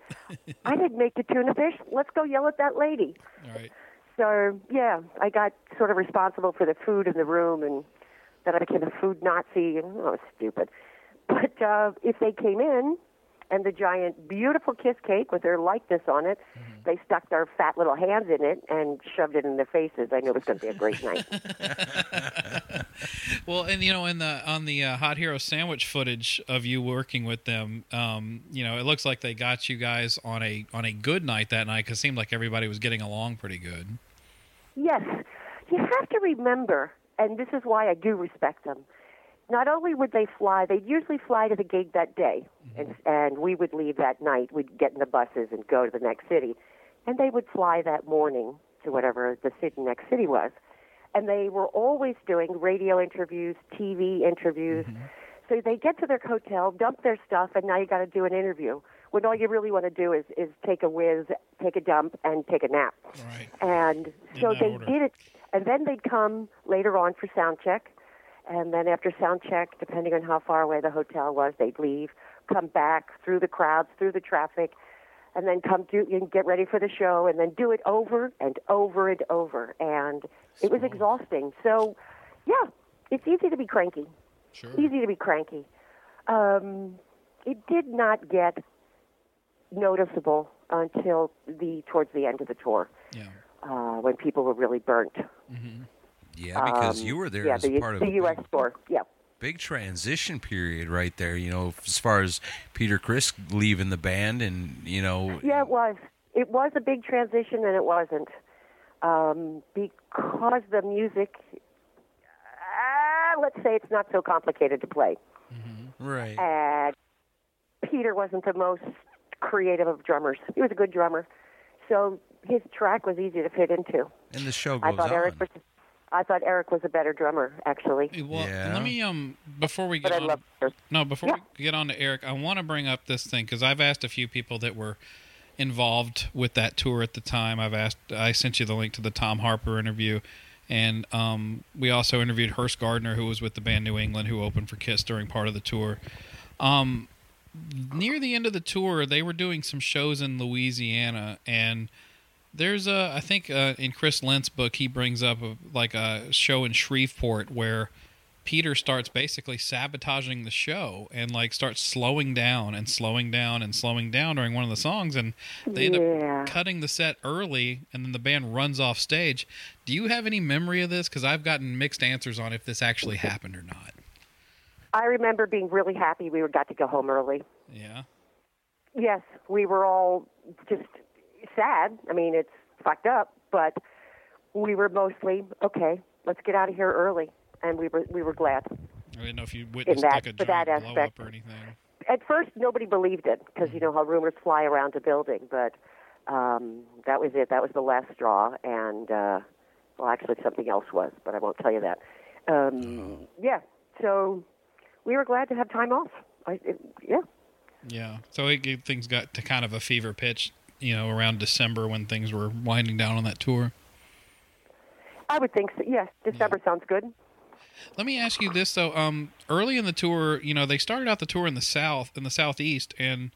I didn't make the tuna fish. Let's go yell at that lady. All right. So, yeah, I got sort of responsible for the food in the room and that I became a food Nazi. And I was stupid. But if they came in and the giant, beautiful Kiss cake with their likeness on it, they stuck their fat little hands in it and shoved it in their faces. I knew it was going to be a great night. Well, and on the Hot Hero Sandwich footage of you working with them, it looks like they got you guys on a good night that night because it seemed like everybody was getting along pretty good. Yes, you have to remember. And this is why I do respect them. Not only would they fly, they'd usually fly to the gig that day, and we would leave that night. We'd get in the buses and go to the next city, and they would fly that morning to whatever the next city was. And they were always doing radio interviews, TV interviews. So they get to their hotel, dump their stuff, and now you got to do an interview when all you really want to do is take a whiz, take a dump, and take a nap. Right. And so they did it. And then they'd come later on for sound check. And then after sound check, depending on how far away the hotel was, they'd leave, come back through the crowds, through the traffic, and then and get ready for the show, and then do it over and over and over. And it was exhausting. So, yeah, it's easy to be cranky. Sure. It did not get noticeable until towards the end of the tour. when people were really burnt. Mm-hmm. Yeah, because you were there as part of the U.S. tour. Yeah. Big transition period right there, you know, as far as Peter Criss leaving the band and, you know. Yeah, it was. It was a big transition and it wasn't. Because the music, let's say it's not so complicated to play. Mm-hmm. Right. And Peter wasn't the most creative of drummers. He was a good drummer. So his track was easy to fit into. And the show goes on. I thought Eric was a better drummer, actually. Well, let me before we get we get on to Eric, I want to bring up this thing because I've asked a few people that were involved with that tour at the time. I sent you the link to the Tom Harper interview, and we also interviewed Hearst Gardner, who was with the band New England, who opened for Kiss during part of the tour. Near the end of the tour, they were doing some shows in Louisiana, and there's in Chris Lent's book, he brings up a show in Shreveport where Peter starts basically sabotaging the show and like starts slowing down during one of the songs. And they end up cutting the set early and then the band runs off stage. Do you have any memory of this? Because I've gotten mixed answers on if this actually happened or not. I remember being really happy we got to go home early. Yeah. Yes, we were all just sad. I mean, it's fucked up, but we were mostly okay. Let's get out of here early, and we were glad. I didn't know if you witnessed a blow up or anything. At first, nobody believed it because you know how rumors fly around a building. But that was it. That was the last straw. And actually, something else was, but I won't tell you that. Yeah. So we were glad to have time off. Yeah. So things got to kind of a fever pitch. You know, around December when things were winding down on that tour? I would think so, yes. December sounds good. Let me ask you this, though. Early in the tour, you know, they started out the tour in the South, in the Southeast, and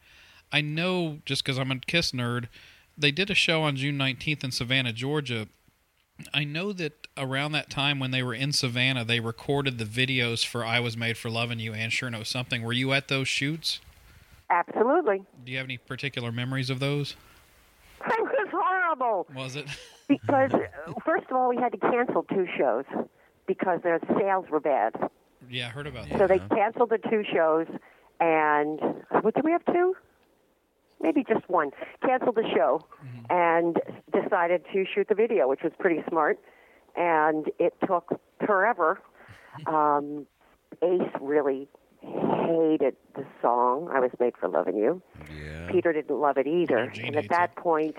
I know, just because I'm a KISS nerd, they did a show on June 19th in Savannah, Georgia. I know that around that time when they were in Savannah, they recorded the videos for I Was Made for Loving You and Sure Know Something. Were you at those shoots? Absolutely. Do you have any particular memories of those? It was horrible. Was it? Because, first of all, we had to cancel two shows because their sales were bad. Yeah, I heard about that. So they canceled the two shows, and did we have two? Maybe just one. Canceled the show and decided to shoot the video, which was pretty smart, and it took forever. Ace really hated the song I Was Made for Loving You. Yeah. Peter didn't love it either. Yeah, and at that point,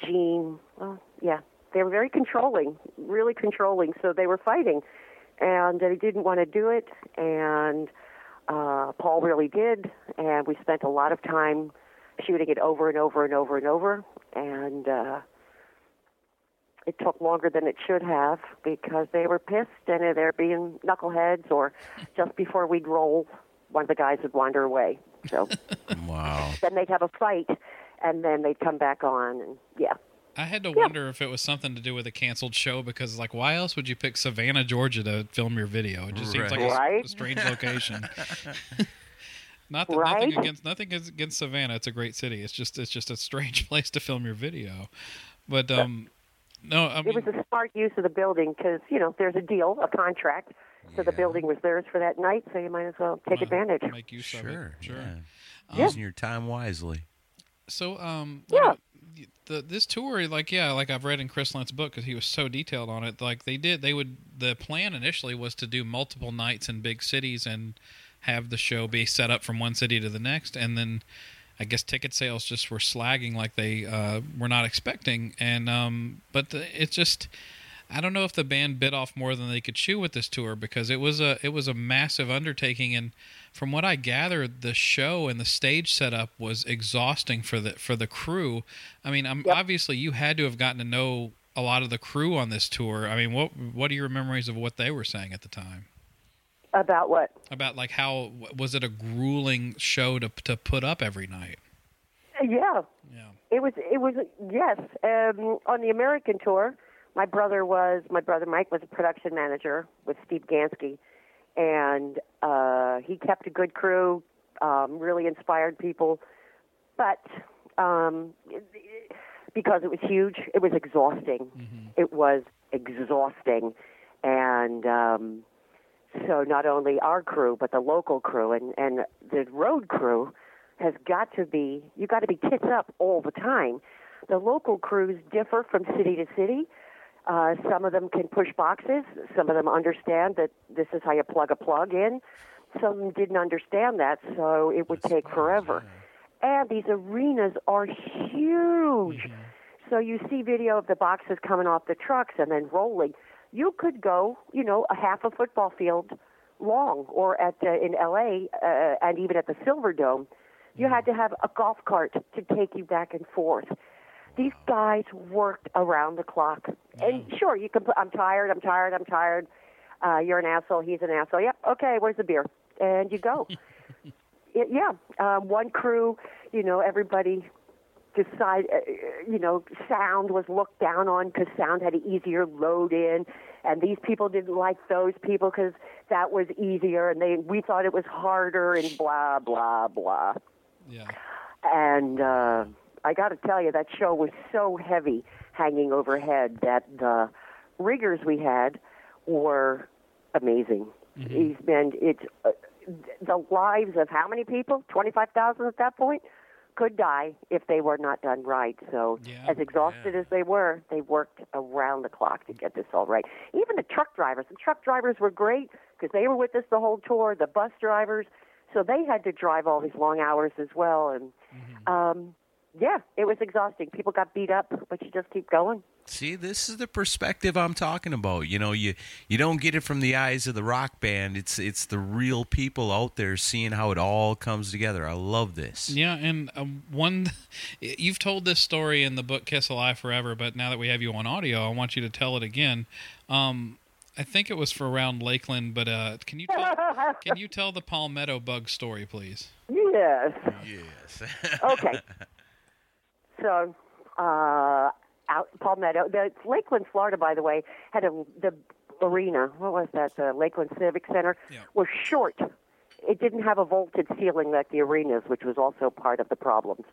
Gene, they were very controlling, really controlling, so they were fighting. And he didn't want to do it, and Paul really did, and we spent a lot of time shooting it over and over and over and over, and it took longer than it should have because they were pissed and they're being knuckleheads, or just before we'd roll, one of the guys would wander away. So wow. Then they'd have a fight and then they'd come back on. And I had to wonder if it was something to do with a canceled show because, like, why else would you pick Savannah, Georgia to film your video? It just seems like a strange location. Nothing against Savannah. It's a great city. It's just a strange place to film your video. But, no, I mean, it was a smart use of the building because, you know, there's a deal, a contract, so the building was theirs for that night, so you might as well take advantage. Make use of it. Sure. Yeah. Using your time wisely. So, this tour, like I've read in Chris Lent's book because he was so detailed on it, like the plan initially was to do multiple nights in big cities and have the show be set up from one city to the next, and then I guess ticket sales just were slagging like they were not expecting. And I don't know if the band bit off more than they could chew with this tour because it was a massive undertaking. And from what I gathered, the show and the stage setup was exhausting for the crew. I mean, obviously you had to have gotten to know a lot of the crew on this tour. I mean, what are your memories of what they were saying at the time? About what? About, like, how was it a grueling show to put up every night? Yeah. Yeah. It was yes. On the American tour, my brother Mike was a production manager with Steve Gansky, and he kept a good crew, really inspired people. But because it was huge. It was exhausting. Mm-hmm. It was exhausting. And so not only our crew, but the local crew and the road crew has got to be, you got to be tits up all the time. The local crews differ from city to city. Some of them can push boxes. Some of them understand that this is how you plug a plug in. Some didn't understand that, so it would take forever. Yeah. And these arenas are huge. Yeah. So you see video of the boxes coming off the trucks and then rolling. You could go, you know, a half a football field long, or at in L.A. And even at the Silverdome, you had to have a golf cart to take you back and forth. These guys worked around the clock. Yeah. And sure, you can. I'm tired. You're an asshole. He's an asshole. Yep. Okay. Where's the beer? And you go. Yeah. One crew, you know, everybody decided, you know, sound was looked down on because sound had an easier load in, and these people didn't like those people because that was easier, and we thought it was harder, and blah blah blah. Yeah. And I got to tell you, that show was so heavy, hanging overhead, that the riggers we had were amazing. These men, the lives of how many people? 25,000 at that point could die if they were not done right. So as exhausted as they were, they worked around the clock to get this all right. Even the truck drivers were great because they were with us the whole tour, the bus drivers, so they had to drive all these long hours as well. And yeah, it was exhausting. People got beat up, but you just keep going. See, this is the perspective I'm talking about. You know, you don't get it from the eyes of the rock band. It's the real people out there seeing how it all comes together. I love this. Yeah, and you've told this story in the book Kiss Alive Forever, but now that we have you on audio, I want you to tell it again. I think it was for around Lakeland, but can you tell the palmetto bug story, please? Yes. Okay. So, out Palmetto, Lakeland, Florida, by the way, had the arena. What was that? The Lakeland Civic Center was short. It didn't have a vaulted ceiling like the arenas, which was also part of the problems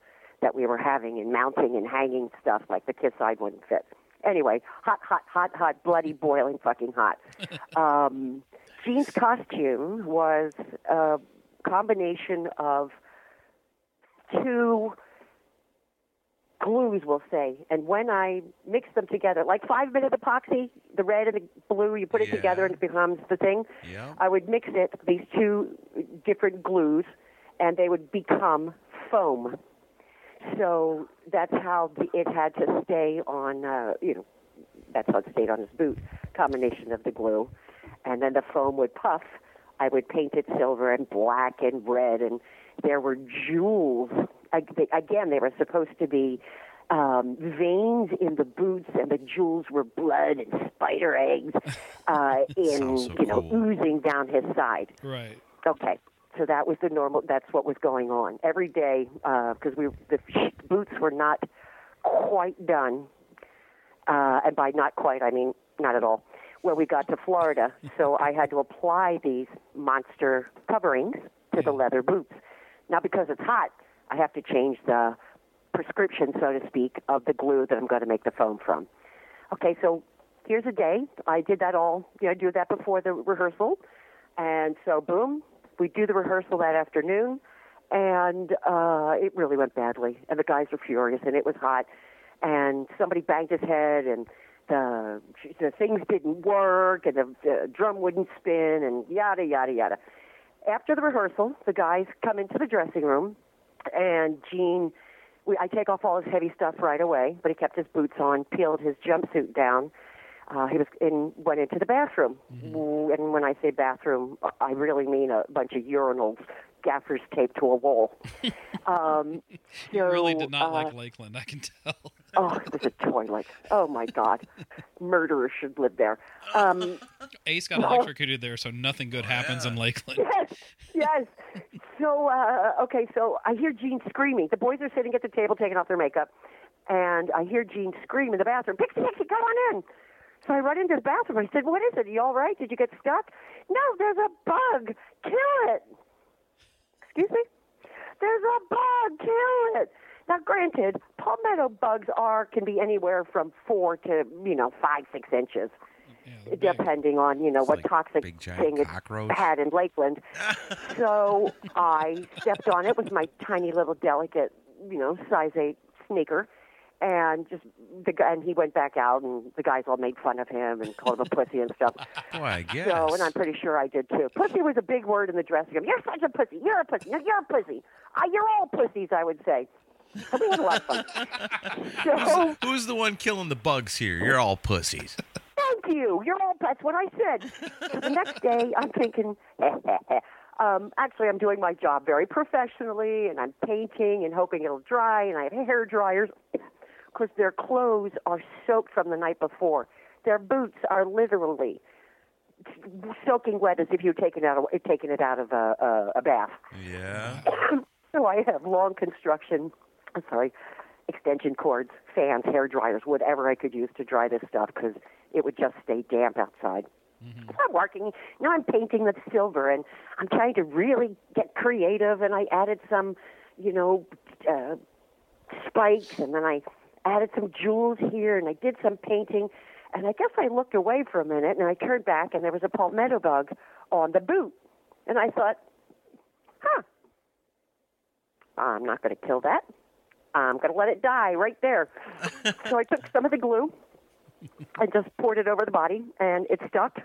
that we were having in mounting and hanging stuff like the Kiss side wouldn't fit. Anyway, hot, bloody, boiling, fucking hot. Gene's costume was a combination of two glues, we'll say, and when I mix them together, like 5 minute epoxy, the red and the blue, you put it together and it becomes the thing. Yeah. I would mix it, these two different glues, and they would become foam. So that's how it had to stay on, that's how it stayed on his boot, combination of the glue. And then the foam would puff. I would paint it silver and black and red, and there were jewels. Again, they were supposed to be veins in the boots, and the jewels were blood and spider eggs oozing down his side. Right. Okay. So that was the normal. That's what was going on every day because the boots were not quite done, and by not quite, I mean not at all. Well, we got to Florida, so I had to apply these monster coverings to the leather boots. Now, because it's hot, I have to change the prescription, so to speak, of the glue that I'm going to make the foam from. Okay, so here's a day. I did that all. I do that before the rehearsal, and so boom. We do the rehearsal that afternoon, and it really went badly. And the guys were furious, and it was hot. And somebody banged his head, and the things didn't work, and the drum wouldn't spin, and yada, yada, yada. After the rehearsal, the guys come into the dressing room, and Gene, I take off all his heavy stuff right away, but he kept his boots on, peeled his jumpsuit down. He went into the bathroom. Mm-hmm. And when I say bathroom, I really mean a bunch of urinals, gaffers taped to a wall. You really did not like Lakeland, I can tell. Oh, it was a toilet. Oh, my God. Murderers should live there. Ace got electrocuted there, so nothing good happens in Lakeland. Yes. So, so I hear Gene screaming. The boys are sitting at the table taking off their makeup, and I hear Gene scream in the bathroom, Pixie, go on in. So I run into the bathroom. I said, what is it? Are you all right? Did you get stuck? No, there's a bug. Kill it. Excuse me? There's a bug. Kill it. Now, granted, palmetto bugs can be anywhere from 4 to 5, 6 inches, yeah, depending on what toxic thing it had in Lakeland. So I stepped on it with my tiny little delicate, size 8 sneaker, and and he went back out, and the guys all made fun of him and called him a pussy and stuff. Well, I guess. So, and I'm pretty sure I did too. Pussy was a big word in the dressing room. You're such a pussy. You're a pussy. You're a pussy. You're all pussies, I would say. We had a lot of fun. So, who's the one killing the bugs here? You're all pussies. Thank you. You're all. That's what I said. So the next day, I'm thinking. Actually, I'm doing my job very professionally, and I'm painting and hoping it'll dry. And I have hair dryers because their clothes are soaked from the night before. Their boots are literally soaking wet, as if you'd taken it out of a bath. Yeah. So I have long extension cords, fans, hair dryers, whatever I could use to dry this stuff because it would just stay damp outside. Mm-hmm. So I'm working. Now I'm painting with silver, and I'm trying to really get creative. And I added some, spikes, and then I added some jewels here, and I did some painting. And I guess I looked away for a minute, and I turned back, and there was a palmetto bug on the boot, and I thought, huh. I'm not going to kill that. I'm going to let it die right there. So I took some of the glue and just poured it over the body, and it stuck.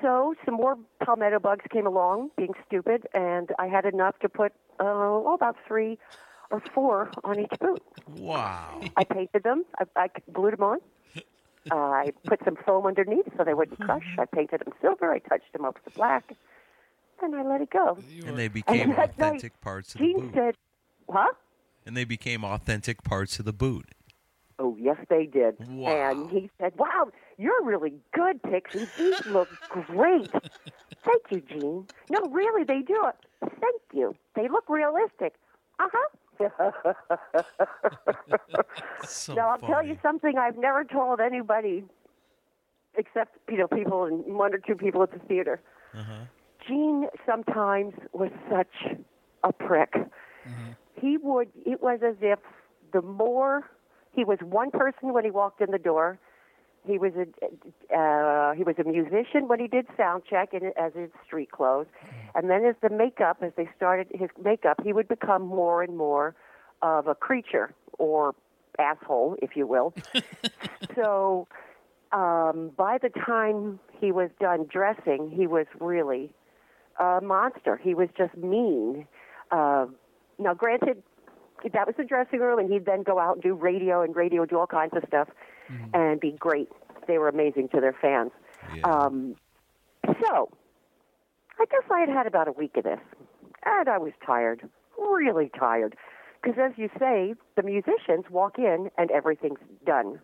So some more palmetto bugs came along, being stupid, and I had enough to put about 3 or 4 on each boot. Wow. I painted them. I glued them on. I put some foam underneath so they wouldn't crush. I painted them silver. I touched them up with black. And I let it go. And they became authentic parts of the boot. And they became authentic parts of the boot. Oh, yes, they did. Wow. And he said, wow, you're really good, Pixie. These look great. Thank you, Gene. No, really, they do. Thank you. They look realistic. Uh-huh. So now, I'll tell you something I've never told anybody except, people and 1 or 2 people at the theater. Uh-huh. Gene sometimes was such a prick. Mm-hmm. It was as if the more he was one person when he walked in the door, he was a musician when he did sound check and as his street clothes, and then as they started his makeup, he would become more and more of a creature or asshole, if you will. So, by the time he was done dressing, he was really a monster. He was just mean. Now, granted, that was the dressing room, and he'd then go out and do radio, do all kinds of stuff, mm-hmm. and be great. They were amazing to their fans. Yeah. So, I guess I had about a week of this, and I was tired, really tired, because as you say, the musicians walk in, and everything's done.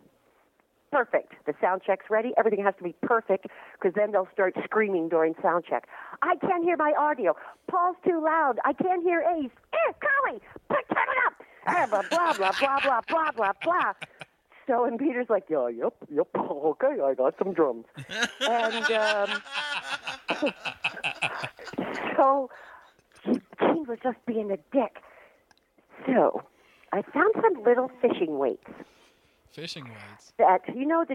Perfect. The sound check's ready. Everything has to be perfect because then they'll start screaming during sound check. I can't hear my audio. Paul's too loud. I can't hear Ace. Collie, turn it up. Blah, blah, blah, blah, blah, blah, blah. So, and Peter's like, yeah, yep, okay, I got some drums. And so Gene was just being a dick. So I found some little fishing weights. Fishing weights. That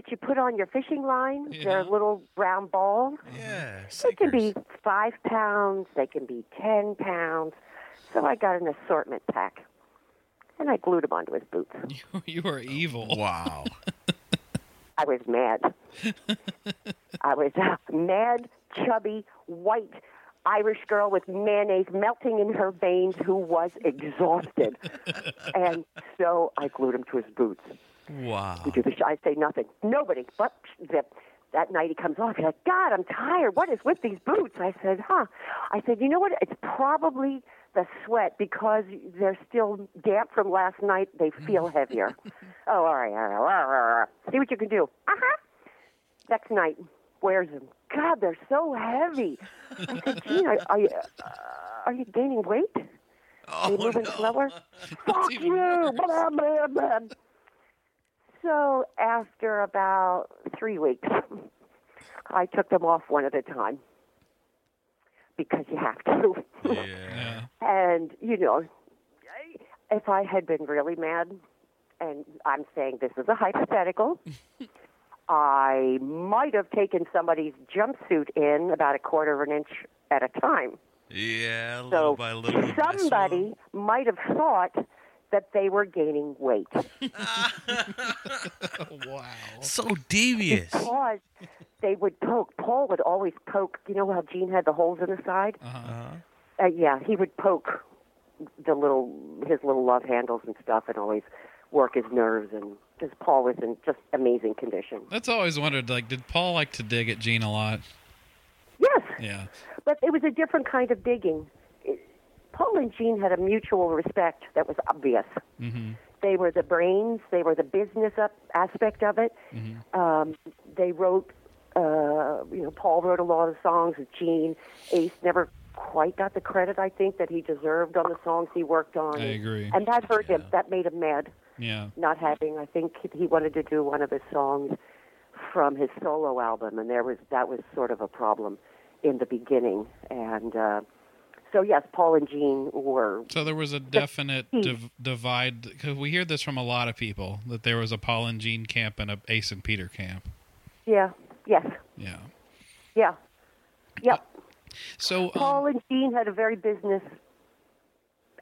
you put on your fishing line. Yeah. They're little round balls. Yeah. They can be 5 pounds. They can be 10 pounds. So I got an assortment pack, and I glued them onto his boots. You were evil. Wow. I was mad. I was a mad, chubby, white Irish girl with mayonnaise melting in her veins who was exhausted. And so I glued him to his boots. Wow. I say nothing. Nobody. But that night he comes off. He's like, God, I'm tired. What is with these boots? I said, huh. I said, you know what? It's probably the sweat because they're still damp from last night. They feel heavier. Oh, all right. See what you can do. Uh-huh. Next night, wears them. God, they're so heavy. I said, Gene, are you gaining weight? Are you moving slower? Fuck you. Blah, blah, blah. So after about 3 weeks, I took them off one at a time because you have to. Yeah. And, if I had been really mad, and I'm saying this is a hypothetical, I might have taken somebody's jumpsuit in about a quarter of an inch at a time. Yeah, little by little. Somebody might have thought that they were gaining weight. Wow. So devious. Because they would poke. Paul would always poke. You know how Gene had the holes in the side? Uh-huh. Yeah, he would poke his little love handles and stuff and always work his nerves, and because Paul was in just amazing condition. That's always wondered, like, did Paul like to dig at Gene a lot? Yes. Yeah. But it was a different kind of digging. Paul and Gene had a mutual respect that was obvious. Mm-hmm. They were the brains. They were the business aspect of it. Mm-hmm. They wrote, Paul wrote a lot of songs with Gene. Ace never quite got the credit, I think, that he deserved on the songs he worked on. I agree. And that hurt him. That made him mad. Yeah. Not having, I think he wanted to do one of his songs from his solo album, and that was sort of a problem in the beginning. And so, yes, Paul and Gene were... So there was a definite divide, because we hear this from a lot of people, that there was a Paul and Gene camp and a Ace and Peter camp. Yeah, yes. Yeah. Yeah. Yep. So Paul and Gene had a very business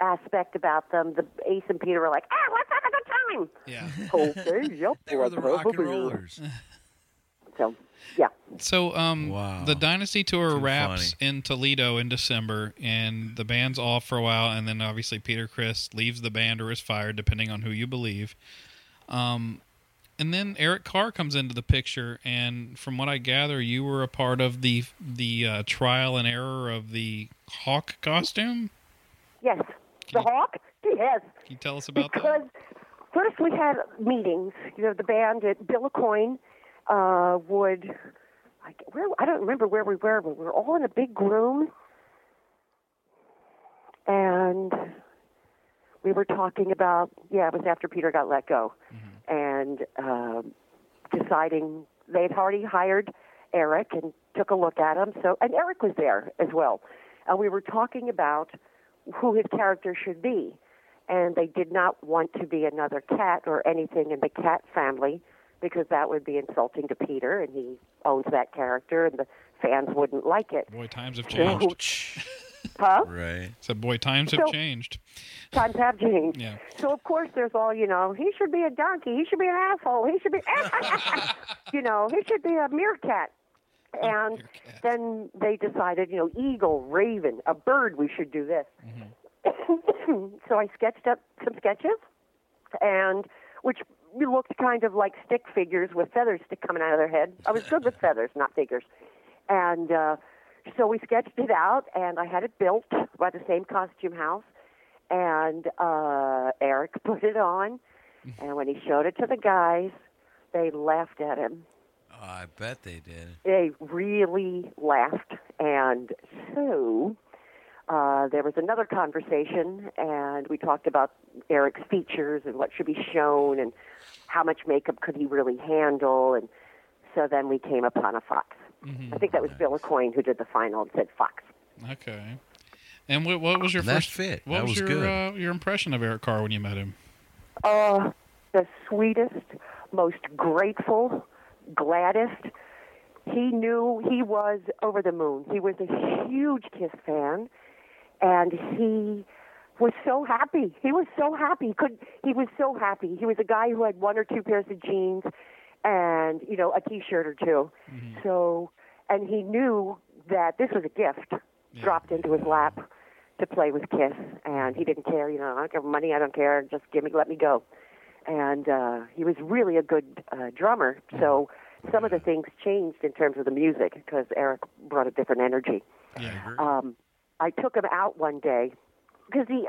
aspect about them. The Ace and Peter were like, ah, what's up at the time? Yeah. Okay, yep. They were the rock and rollers. So, yeah. So, wow. The Dynasty Tour wraps in Toledo in December, and the band's off for a while, and then obviously Peter Criss leaves the band or is fired, depending on who you believe. And then Eric Carr comes into the picture, and from what I gather, you were a part of the trial and error of the hawk costume? Yes. The hawk? Yes. Can you tell us about that? Because first we had meetings. You know, the band at Bill O'Coin... I don't remember where we were, but we were all in a big room, and we were talking about, it was after Peter got let go, mm-hmm. and deciding they'd already hired Eric and took a look at him, and Eric was there as well, and we were talking about who his character should be, and they did not want to be another cat or anything in the cat family, because that would be insulting to Peter, and he owns that character, and the fans wouldn't like it. Boy, times have changed. Huh? Right. So, boy, times have changed. Times have changed. Yeah. So, of course, there's all, he should be a donkey, he should be an asshole, he should be, he should be a meerkat. And then they decided, eagle, raven, a bird, we should do this. Mm-hmm. So I sketched up some sketches, and which... We looked kind of like stick figures with feathers coming out of their head. I was good with feathers, not figures. And so we sketched it out, and I had it built by the same costume house. And Eric put it on, and when he showed it to the guys, they laughed at him. Oh, I bet they did. They really laughed. And so there was another conversation, and we talked about Eric's features and what should be shown and how much makeup could he really handle. And so then we came upon a fox. Mm-hmm. I think that was Bill O'Coin who did the final and said fox. Okay. And what was your first fit? What was your your impression of Eric Carr when you met him? The sweetest, most grateful, gladdest. He knew he was over the moon. He was a huge KISS fan, and he... was so happy. He was so happy. He was so happy. He was a guy who had one or two pairs of jeans and, a T-shirt or two. Mm-hmm. So, and he knew that this was a gift dropped into his lap to play with KISS. And he didn't care, I don't give him money, I don't care, just let me go. And he was really a good drummer. So some of the things changed in terms of the music because Eric brought a different energy. Yeah, I agree. I took him out one day. Because the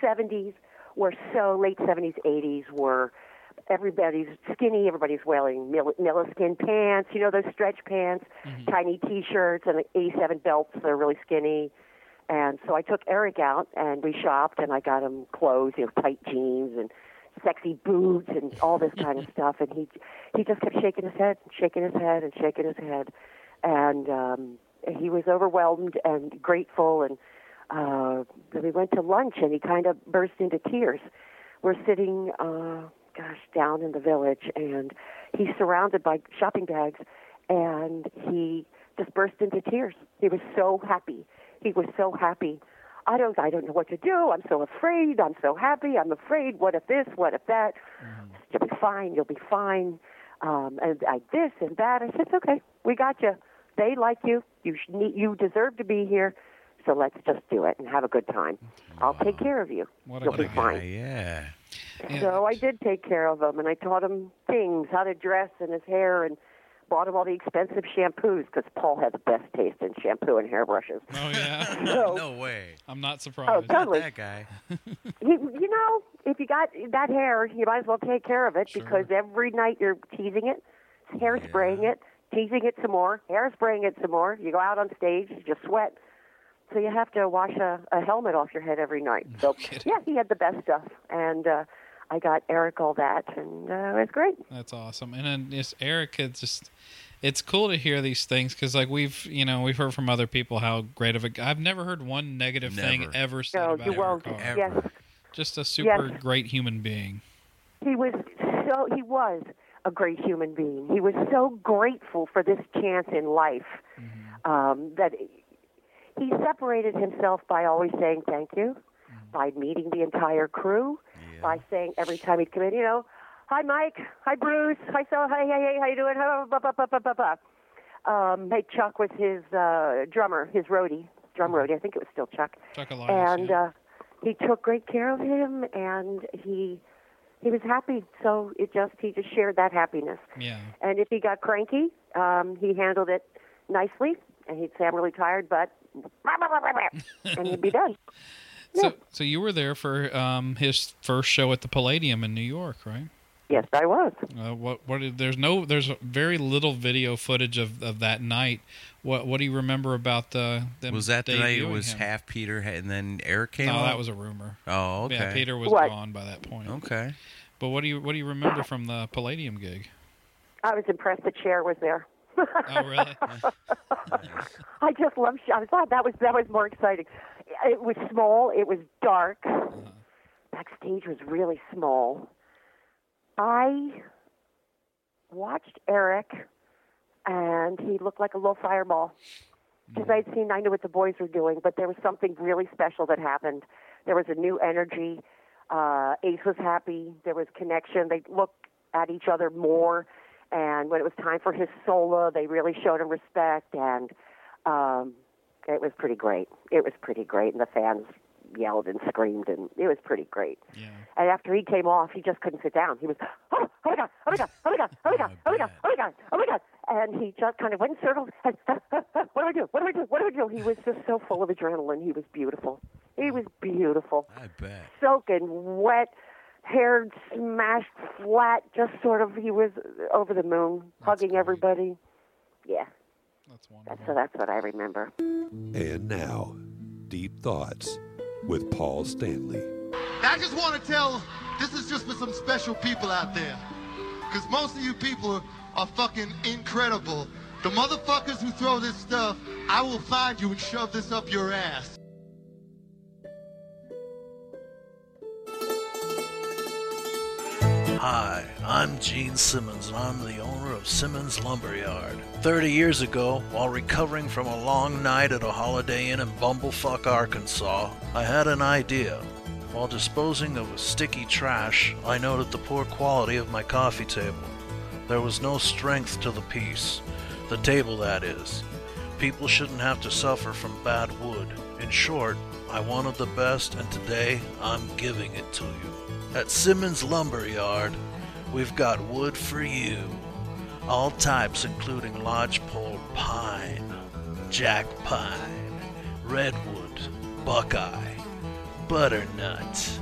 70s were so late 70s, 80s were everybody's skinny, everybody's wearing milliskin pants, those stretch pants, mm-hmm. tiny T-shirts, and 87 belts. They're really skinny, and so I took Eric out and we shopped, and I got him clothes, tight jeans and sexy boots and all this kind of stuff. And he just kept shaking his head, and he was overwhelmed and grateful and. we went to lunch, and he kind of burst into tears. We're sitting, down in the village, and he's surrounded by shopping bags, and he just burst into tears. He was so happy. I don't know what to do. I'm so afraid. I'm so happy. I'm afraid. What if this? What if that? You'll be fine. And I this and that. I said, it's okay. We got you. They like you. You deserve to be here. So let's just do it and have a good time. I'll take care of you. You'll be fine. Yeah. So I did take care of him, and I taught him things, how to dress and his hair, and bought him all the expensive shampoos because Paul had the best taste in shampoo and hairbrushes. Oh, yeah? So, no way. I'm not surprised. Oh, totally. Not that guy. You know, if you got that hair, you might as well take care of it because every night you're teasing it, hairspraying it, teasing it some more, hairspraying it some more. You go out on stage, you just sweat. So you have to wash a helmet off your head every night. So, yeah, he had the best stuff. And I got Eric all that, and it was great. That's awesome. And then Eric, it's cool to hear these things because, like, we've heard from other people how great of a guy. I've never heard one negative thing ever said about Eric. Yes. Just a super great human being. He was a great human being. He was so grateful for this chance in life that he separated himself by always saying thank you, by meeting the entire crew, by saying every time he'd come in, you know, hi, Mike, hi, Bruce, hi, so, hey, how you doing? Hey, Chuck was his drummer, his drum roadie. I think it was still Chuck. Chuck Elias, and he took great care of him, and he was happy. So he just shared that happiness. Yeah. And if he got cranky, he handled it nicely, and he'd say, I'm really tired, but and he'd be done. Yeah. So you were there for his first show at the Palladium in New York, right? Yes, I was. There's very little video footage of that night. What do you remember about them? Was that the night it was half Peter and then Eric came? No, that was a rumor. Oh, okay. Yeah, Peter was gone by that point. Okay. But what do you remember from the Palladium gig? I was impressed the Chair was there. Oh, really? I just love. I thought that was more exciting. It was small. It was dark. Backstage was really small. I watched Eric, and he looked like a little fireball because I knew what the boys were doing, but there was something really special that happened. There was a new energy. Ace was happy. There was connection. They looked at each other more. And when it was time for his solo, they really showed him respect, and it was pretty great. And the fans yelled and screamed, and it was pretty great. Yeah. And after he came off, he just couldn't sit down. He was, oh my God. And he just kind of went in circles. And, what do I do? He was just so full of adrenaline. He was beautiful. I bet. Soaking wet. Hair smashed flat, just sort of, he was over the moon, hugging everybody. Yeah. That's wonderful. That's what I remember. And now, Deep Thoughts with Paul Stanley. Now, I just want to this is just for some special people out there, because most of you people are fucking incredible. The motherfuckers who throw this stuff, I will find you and shove this up your ass. Hi, I'm Gene Simmons, and I'm the owner of Simmons Lumberyard. 30 years ago, while recovering from a long night at a Holiday Inn in Bumblefuck, Arkansas, I had an idea. While disposing of sticky trash, I noted the poor quality of my coffee table. There was no strength to the piece. The table, that is. People shouldn't have to suffer from bad wood. In short, I wanted the best, and today I'm giving it to you. At Simmons Lumberyard, we've got wood for you. All types, including lodgepole pine, jack pine, redwood, buckeye, butternut,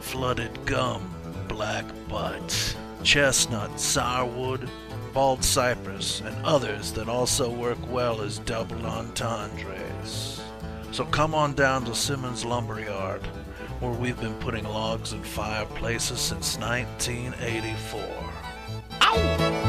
flooded gum, black butt, chestnut, sourwood, bald cypress, and others that also work well as double entendres. So come on down to Simmons Lumberyard, where we've been putting logs in fireplaces since 1984. Ow!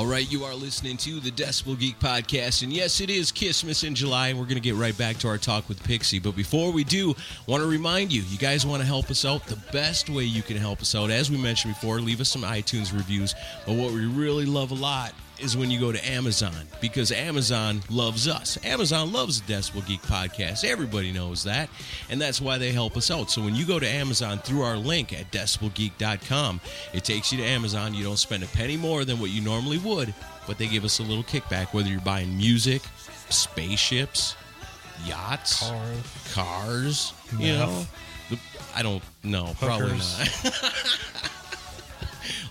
All right, you are listening to the Decibel Geek Podcast, and yes, it is Kissmas in July, and we're going to get right back to our talk with Pixie. But before we do, I want to remind you, you guys want to help us out? The best way you can help us out, as we mentioned before, leave us some iTunes reviews. But what we really love a lot is when you go to Amazon, because Amazon loves us. Amazon loves the Decibel Geek Podcast. Everybody knows that, and that's why they help us out. So when you go to Amazon through our link at decibelgeek.com, it takes you to Amazon. You don't spend a penny more than what you normally would, but they give us a little kickback, whether you're buying music, spaceships, yachts, cars, you know. I don't know. Hookers. Probably not.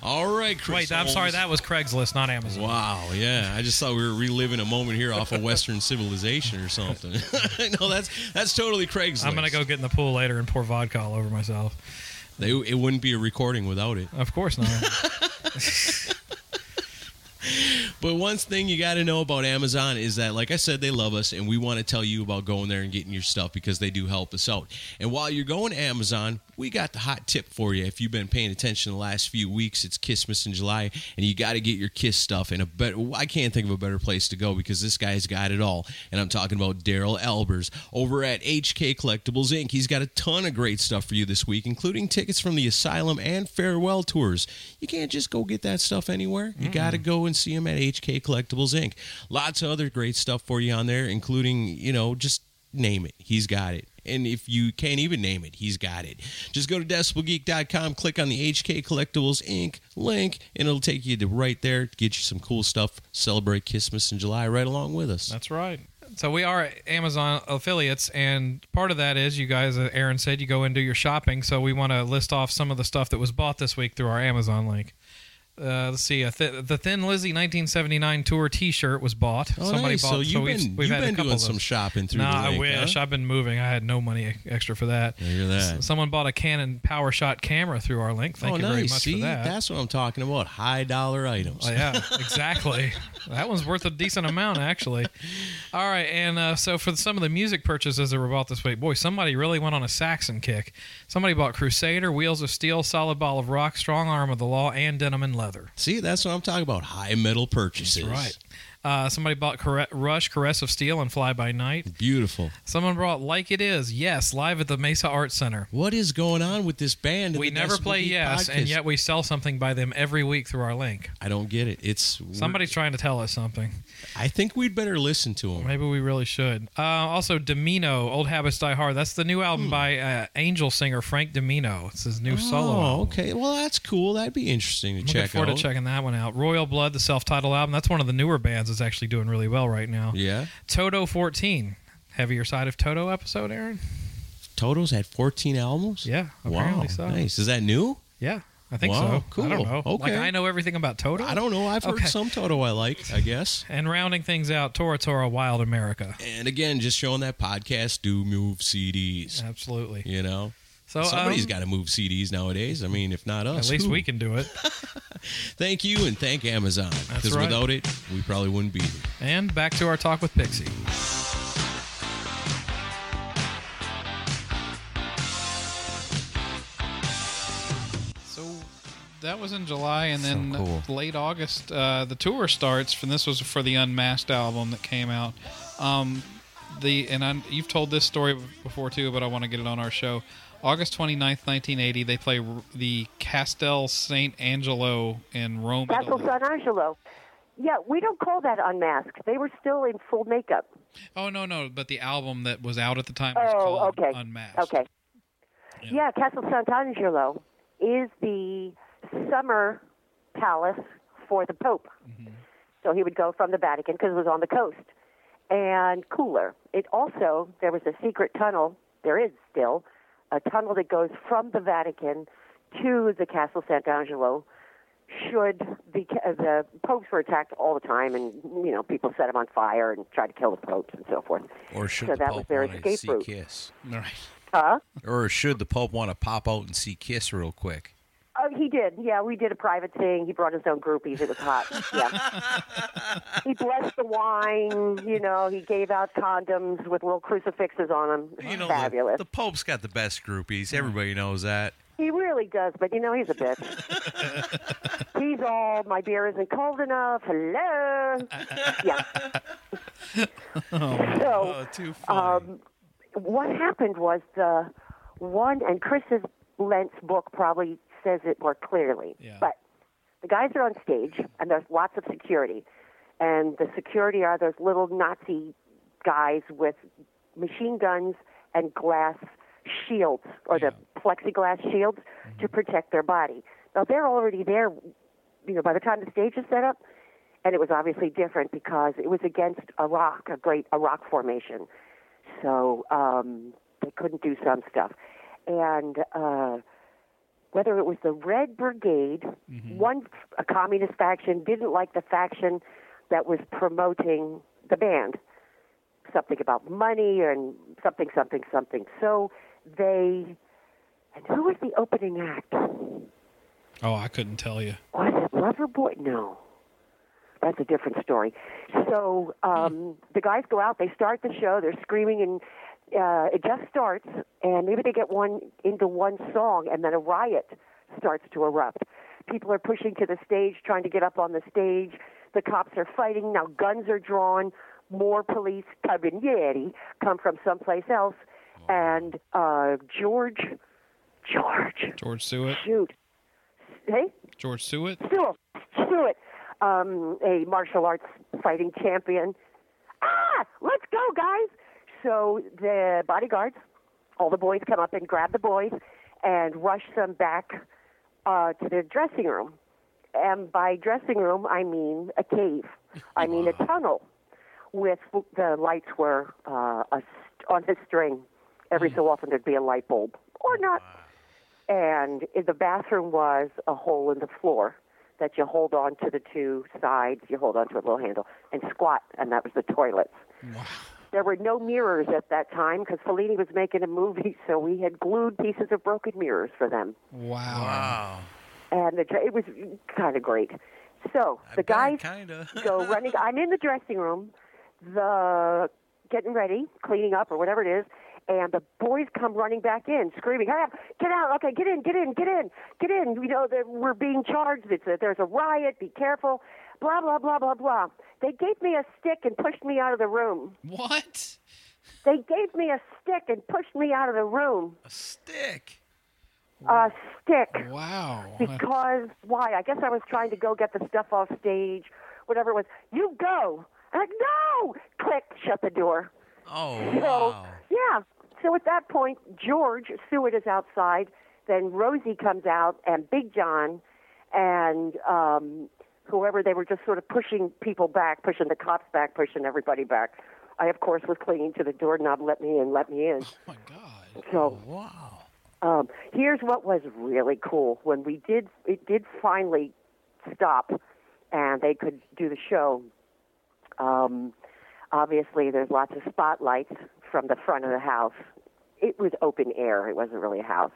All right, Chris. Wait, I'm sorry, that was Craigslist, not Amazon. Wow, yeah. I just thought we were reliving a moment here off of Western Civilization or something. No, that's totally Craigslist. I'm going to go get in the pool later and pour vodka all over myself. It wouldn't be a recording without it. Of course not. But one thing you got to know about Amazon is that, like I said, they love us, and we want to tell you about going there and getting your stuff because they do help us out. And while you're going to Amazon, we got the hot tip for you. If you've been paying attention the last few weeks, it's Kissmas in July, and you got to get your Kiss stuff. And I can't think of a better place to go because this guy's got it all. And I'm talking about Daryl Albers over at HK Collectibles, Inc. He's got a ton of great stuff for you this week, including tickets from the Asylum and Farewell Tours. You can't just go get that stuff anywhere. You got to go and see him at HK Collectibles, Inc. Lots of other great stuff for you on there, including, you know, just name it. He's got it. And if you can't even name it, he's got it. Just go to decibelgeek.com, click on the HK Collectibles, Inc. link, and it'll take you to right there to get you some cool stuff. Celebrate Kissmas in July right along with us. That's right. So we are Amazon affiliates, and part of that is, you guys, Aaron said, you go and do your shopping, so we want to list off some of the stuff that was bought this week through our Amazon link. Let's see. The Thin Lizzy 1979 tour T-shirt was bought. Oh, somebody nice. Bought. So we've been doing some shopping through. Nah, the lake, I wish. Huh? I've been moving. I had no money extra for that. I hear that. Someone bought a Canon PowerShot camera through our link. Thank you very much for that. That's what I'm talking about. High dollar items. Oh, yeah, exactly. That one's worth a decent amount, actually. All right, and so for some of the music purchases that were bought this week, boy, somebody really went on a Saxon kick. Somebody bought Crusader, Wheels of Steel, Solid Ball of Rock, Strong Arm of the Law, and Denim and Leather. See, that's what I'm talking about. High metal purchases. That's right. Somebody bought Rush, Caress of Steel, and Fly By Night. Beautiful. Someone brought Like It Is, Yes, live at the Mesa Arts Center. What is going on with this band? We never play Yes, podcast, and yet we sell something by them every week through our link. I don't get it. Somebody's trying to tell us something. I think we'd better listen to them. Maybe we really should. Also, Domino, Old Habits Die Hard. That's the new album by Angel singer Frank Domino. It's his new solo album. Okay. Well, that's cool. That'd be interesting to check out. Looking forward to checking that one out. Royal Blood, the self-titled album. That's one of the newer bands. Is actually doing really well right now. Yeah. Toto 14. Heavier side of Toto episode, Aaron? Toto's had 14 albums? Yeah. Apparently so. Nice. Is that new? Yeah. I think so. Cool. I don't know. Okay. Like, I know everything about Toto? I don't know. I've heard some Toto I like, I guess. And rounding things out, Tora Tora, Wild America. And again, just showing that podcast do move CDs. Absolutely. You know? So, somebody's got to move CDs nowadays. I mean, if not us, at least we can do it. Thank you, and thank Amazon. Because without it, we probably wouldn't be here. And back to our talk with Pixie. So that was in July, and then late August, the tour starts. And this was for the Unmasked album that came out. You've told this story before too, but I want to get it on our show. August 29th, 1980, they play the Castel Sant'Angelo in Rome. Castel Sant'Angelo. Yeah, we don't call that Unmasked. They were still in full makeup. Oh, no, but the album that was out at the time was called Unmasked. Okay. Yeah, Castel Sant'Angelo is the summer palace for the Pope. Mm-hmm. So he would go from the Vatican because it was on the coast. And cooler. It also, there was a secret tunnel, there is still, a tunnel that goes from the Vatican to the Castel Sant'Angelo should the popes were attacked all the time, and, you know, people set them on fire and tried to kill the popes and so forth. Or should that was their escape route. Kiss. All right. Huh? Or should the Pope want to pop out and see Kiss real quick? Oh, he did. Yeah, we did a private thing. He brought his own groupies. It was hot. Yeah. He blessed the wine. You know, he gave out condoms with little crucifixes on them. Fabulous. The Pope's got the best groupies. Everybody knows that. He really does, but you know, he's a bitch. He's all, my beer isn't cold enough. Hello. Yeah. Oh, too funny. What happened was the one, and Chris's Lentz book probably says it more clearly, but the guys are on stage, and there's lots of security. And the security are those little Nazi guys with machine guns and glass shields, or the plexiglass shields, to protect their body. Now, they're already there, you know, by the time the stage is set up, and it was obviously different because it was against a rock formation. So they couldn't do some stuff. And whether it was the Red Brigade, a communist faction, didn't like the faction that was promoting the band. Something about money and something. So they... And who was the opening act? Oh, I couldn't tell you. Was it Loverboy? No. That's a different story. So the guys go out, they start the show, they're screaming, and it just starts, and maybe they get into one song, and then a riot starts to erupt. People are pushing to the stage, trying to get up on the stage. The cops are fighting. Now guns are drawn. More police carabinieri come from someplace else. Oh. And George Stewart. Shoot. Hey? George Stewart? Stewart. A martial arts fighting champion. Ah! Let's go, guys! So the bodyguards, all the boys come up and grab the boys and rush them back to their dressing room. And by dressing room, I mean a cave. I mean a tunnel with the lights were on a string. Every so often there'd be a light bulb or not. And in the bathroom was a hole in the floor that you hold on to the two sides, you hold on to a little handle, and squat, and that was the toilets. Wow. There were no mirrors at that time because Fellini was making a movie, so we had glued pieces of broken mirrors for them. Wow. And it was kind of great. So the guys go running. I'm in the dressing room, getting ready, cleaning up or whatever it is, and the boys come running back in, screaming, hey, get out, okay, get in. You know, we're being charged. There's a riot. Be careful. Blah, blah, blah, blah, blah. They gave me a stick and pushed me out of the room. What? They gave me a stick and pushed me out of the room. A stick? A stick. Wow. Because why? I guess I was trying to go get the stuff off stage, whatever it was. You go. I'm like, no! Click, shut the door. Oh, wow. So, yeah. So at that point, George Stewart is outside. Then Rosie comes out and Big John and whoever, they were just sort of pushing people back, pushing the cops back, pushing everybody back. I, of course, was clinging to the doorknob, let me in. Oh, my God. So, oh, wow. Here's what was really cool. When it did finally stop and they could do the show, obviously there's lots of spotlights from the front of the house. It was open air. It wasn't really a house.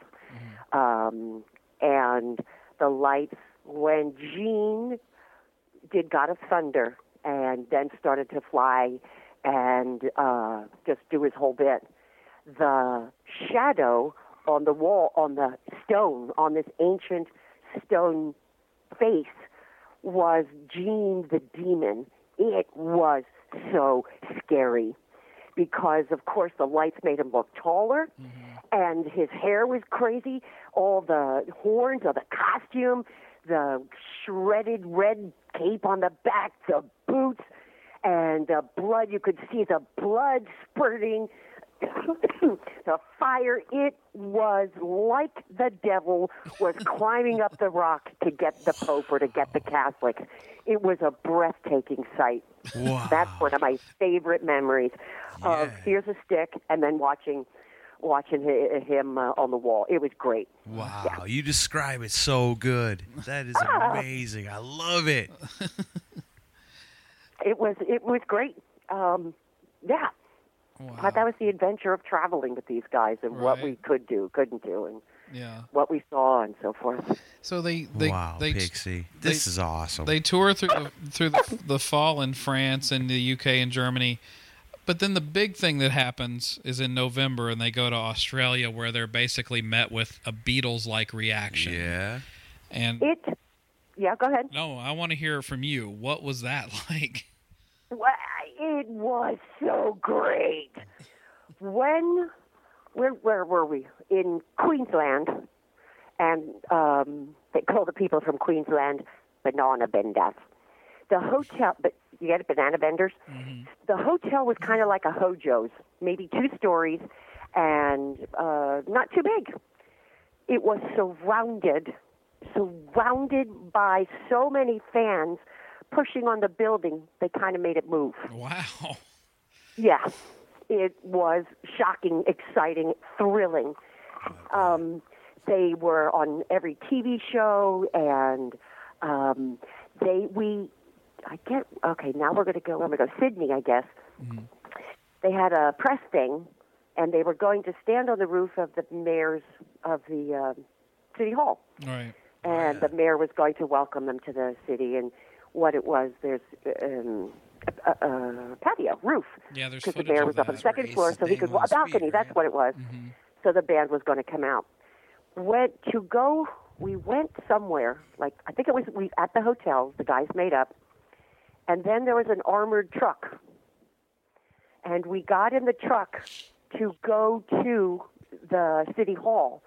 Mm-hmm. And the lights, when Gene did God of Thunder and then started to fly and just do his whole bit, the shadow on the wall, on the stone, on this ancient stone face, was Gene the demon. It was so scary because, of course, the lights made him look taller, and his hair was crazy, all the horns of the costume, the shredded red cape on the back, the boots, and the blood. You could see the blood spurting. The fire, it was like the devil was climbing up the rock to get the Pope or to get the Catholics. It was a breathtaking sight. Wow. That's one of my favorite memories of here's a stick and then watching him on the wall. It was great. Wow. Yeah. You describe it so good. That is amazing. I love it. It was great. Yeah. Wow. But that was the adventure of traveling with these guys and what we could do, couldn't do, and what we saw and so forth. So they Pixie, this is awesome. They tour through the fall in France and the UK and Germany. But then the big thing that happens is in November, and they go to Australia, where they're basically met with a Beatles-like reaction. Yeah. And yeah, go ahead. No, I want to hear from you. What was that like? Well, it was so great. Where were we? In Queensland. And they call the people from Queensland banana benders. The hotel, but you get banana benders? Mm-hmm. The hotel was kind of like a Hojo's, maybe 2 stories, and not too big. It was surrounded by so many fans pushing on the building, they kind of made it move. Wow. Yeah. It was shocking, exciting, thrilling. They were on every TV show, and now we're going to go. I'm going to go Sydney, I guess. Mm-hmm. They had a press thing, and they were going to stand on the roof of the mayor's of the city hall. Right. And the mayor was going to welcome them to the city, and what it was, there's a patio roof. Yeah, there's footage of that. Because the mayor was up on the second floor, so he could walk a balcony. That's what it was. Mm-hmm. So the band was going to come out. We went somewhere, like I think it was at the hotel, the guys made up, and then there was an armored truck. And we got in the truck to go to the city hall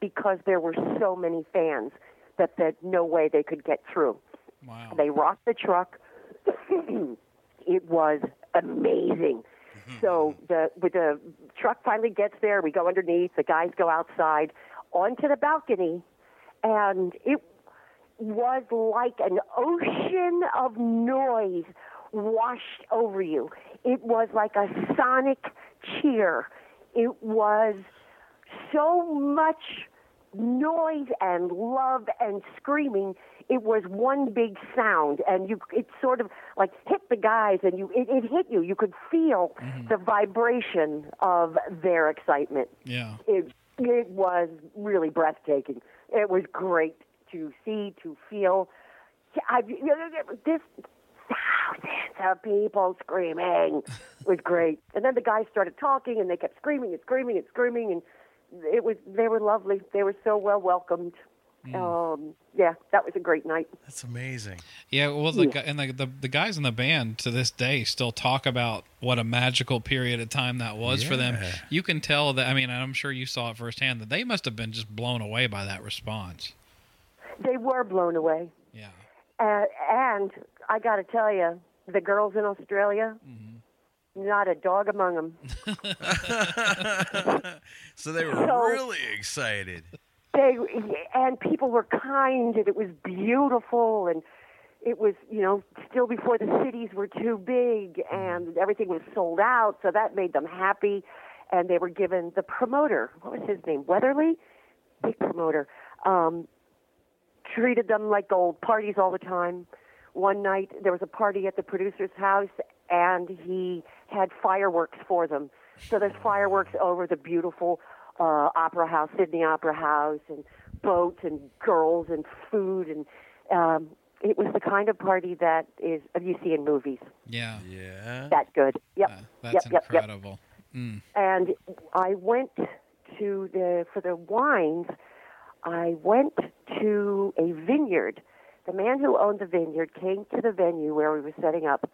because there were so many fans that there's no way they could get through. Wow. They rocked the truck. It was amazing. Mm-hmm. So the truck finally gets there, we go underneath, the guys go outside, onto the balcony, and it was like an ocean of noise washed over you. It was like a sonic cheer. It was so much noise and love and screaming. It was one big sound, and it sort of like hit the guys, and it hit you. You could feel the vibration of their excitement. Yeah. It was really breathtaking. It was great to see, to feel. This thousands of people screaming was great. And then the guys started talking, and they kept screaming and screaming and screaming. And they were lovely. They were so well welcomed. Mm. Yeah, that was a great night. That's amazing. Yeah, well, the guys in the band to this day still talk about what a magical period of time that was for them. You can tell that. I mean, I'm sure you saw it firsthand that they must have been just blown away by that response. They were blown away. Yeah. And I got to tell you, the girls in Australia. Mm-hmm. Not a dog among them. So they were really excited. And people were kind, and it was beautiful, and it was, still before the cities were too big, and everything was sold out, so that made them happy, and they were given the promoter, what was his name, Weatherly? Big promoter. Treated them like gold, parties all the time. One night, there was a party at the producer's house, and he had fireworks for them. So there's fireworks over the beautiful Opera House, Sydney Opera House, and boats and girls and food, and it was the kind of party that is you see in movies. Yeah, yeah. That good. Yep. That's incredible. Yep. Mm. And I went to for the wines. I went to a vineyard. The man who owned the vineyard came to the venue where we were setting up.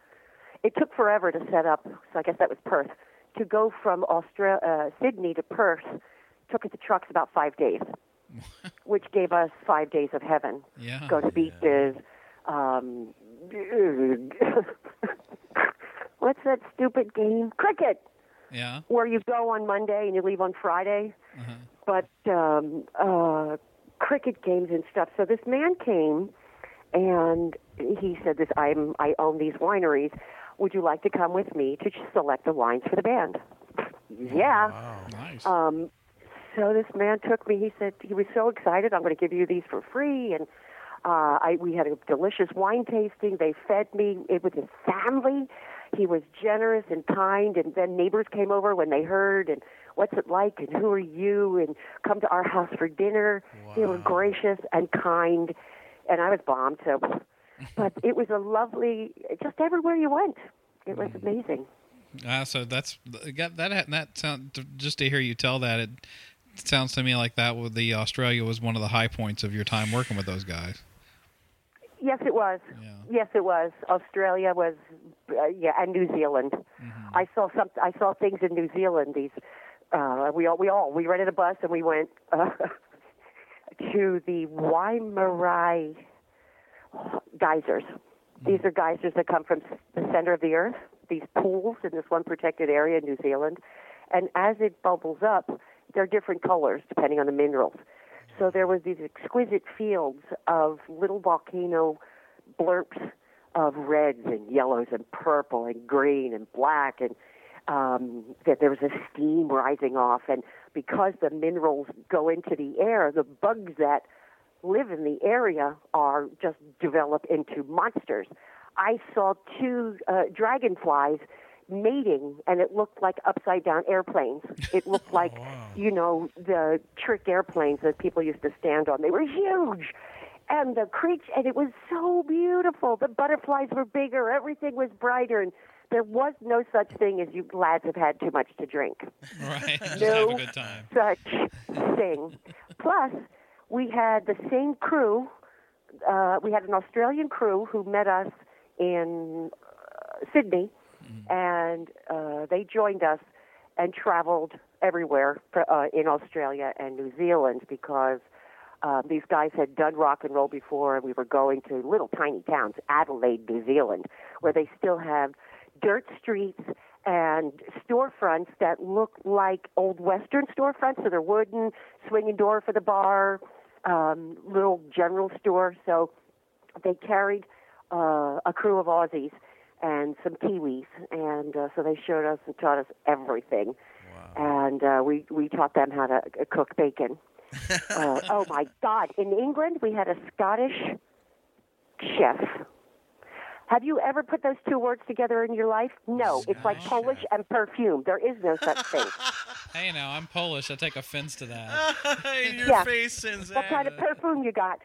It took forever to set up, so I guess that was Perth. To go from Sydney to Perth took the trucks about 5 days, which gave us 5 days of heaven. Yeah. Go to beaches. What's that stupid game? Cricket. Yeah. Where you go on Monday and you leave on Friday. Uh-huh. But cricket games and stuff. So this man came, and he said, "This I own these wineries. Would you like to come with me to select the wines for the band?" Yeah. Wow, nice. So this man took me. He said he was so excited. "I'm going to give you these for free." And we had a delicious wine tasting. They fed me with his family. He was generous and kind. And then neighbors came over when they heard. And what's it like? And who are you? And come to our house for dinner. Wow. They were gracious and kind. And I was bombed. So. But it was a lovely, just everywhere you went. It was amazing. So that's that sound. Just to hear you tell that, it sounds to me like that the Australia was one of the high points of your time working with those guys. Yes, it was. Yeah. Yes, it was. Australia was, and New Zealand. Mm-hmm. I saw things in New Zealand. These, we rented a bus and we went to the Waimarai geysers. Mm-hmm. These are geysers that come from the center of the earth. These pools in this one protected area in New Zealand, and as it bubbles up, they're different colors depending on the minerals. So there was these exquisite fields of little volcano blurps of reds and yellows and purple and green and black, and there was a steam rising off. And because the minerals go into the air, the bugs that live in the area are just develop into monsters. I saw two dragonflies mating, and it looked like upside-down airplanes. It looked like, the trick airplanes that people used to stand on. They were huge, and it was so beautiful. The butterflies were bigger. Everything was brighter, and there was no such thing as you lads have had too much to drink. Right, just have a good time. No such thing. Plus, we had the same crew. We had an Australian crew who met us in Sydney, and they joined us and traveled everywhere in Australia and New Zealand because these guys had done rock and roll before, and we were going to little tiny towns, Adelaide, New Zealand, where they still have dirt streets and storefronts that look like old Western storefronts, so they're wooden, swinging door for the bar, little general store. So they carried a crew of Aussies and some Kiwis, and so they showed us and taught us everything. Wow. And we taught them how to cook bacon. Oh my God! In England, we had a Scottish chef. Have you ever put those two words together in your life? No, Scottish. It's like Polish and perfume. There is no such thing. Hey, now I'm Polish. I take offense to that. In your face, Sinzak. What kind of perfume you got?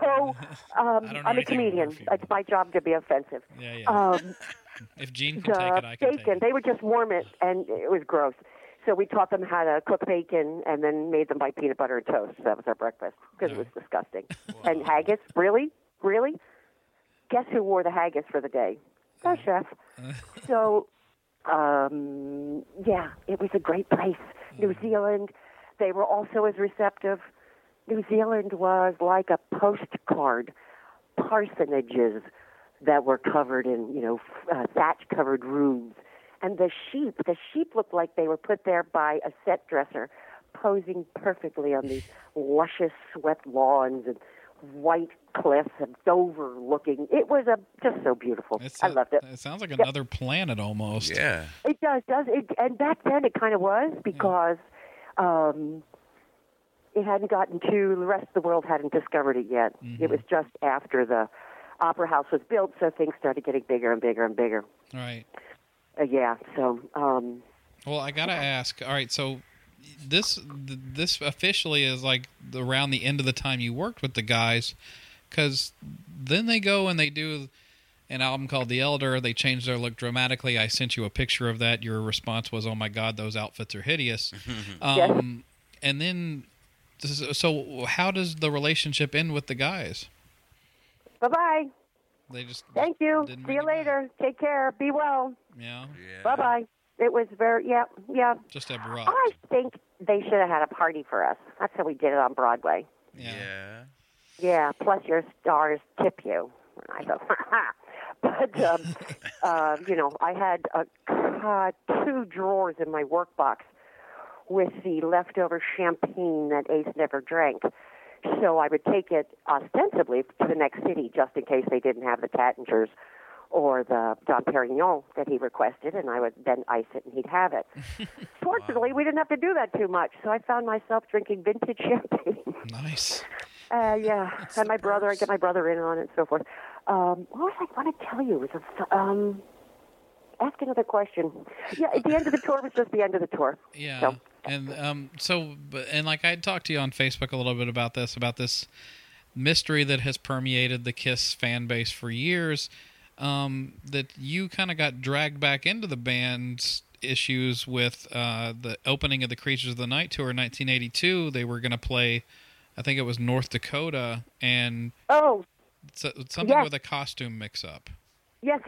So, I'm a comedian. It's my job to be offensive. Yeah, yeah. If Gene can take it, I can take it. They would just warm it, and it was gross. So we taught them how to cook bacon and then made them by peanut butter and toast. That was our breakfast because it was disgusting. Wow. And haggis, really? Really? Guess who wore the haggis for the day? Our chef. So, it was a great place. New Zealand, they were also as receptive. New Zealand was like a postcard, parsonages that were covered in, thatch-covered roofs. And the sheep looked like they were put there by a set dresser, posing perfectly on these luscious, swept lawns and white cliffs and Dover-looking. It was just so beautiful. I loved it. It sounds like another planet almost. Yeah. It does. And back then it kind of was because... It hadn't gotten to, the rest of the world hadn't discovered it yet. Mm-hmm. It was just after the Opera House was built, so things started getting bigger and bigger and bigger. Right. Well, I got to ask, all right, so this officially is like around the end of the time you worked with the guys, because then they go and they do an album called The Elder. They changed their look dramatically. I sent you a picture of that. Your response was, oh, my God, those outfits are hideous. Yes. And then... So how does the relationship end with the guys? Bye-bye. They just thank you. See you later. Back. Take care. Be well. Yeah. Bye-bye. It was very, just abrupt. I think they should have had a party for us. That's how we did it on Broadway. Yeah, plus your stars tip you. I thought, but, I had two drawers in my work box with the leftover champagne that Ace never drank. So I would take it ostensibly to the next city just in case they didn't have the Tattingers or the Dom Perignon that he requested, and I would then ice it and he'd have it. Fortunately, we didn't have to do that too much, so I found myself drinking vintage champagne. Nice. That's and my brother, I get my brother in on it and so forth. What was I want to tell you? It was ask another question. Yeah, the end of the tour was just the end of the tour. Yeah. So. And like I talked to you on Facebook a little bit about this mystery that has permeated the KISS fan base for years. that you kind of got dragged back into the band's issues with the opening of the Creatures of the Night tour in 1982. They were going to play, I think it was North Dakota, and something with a costume mix-up. Yes.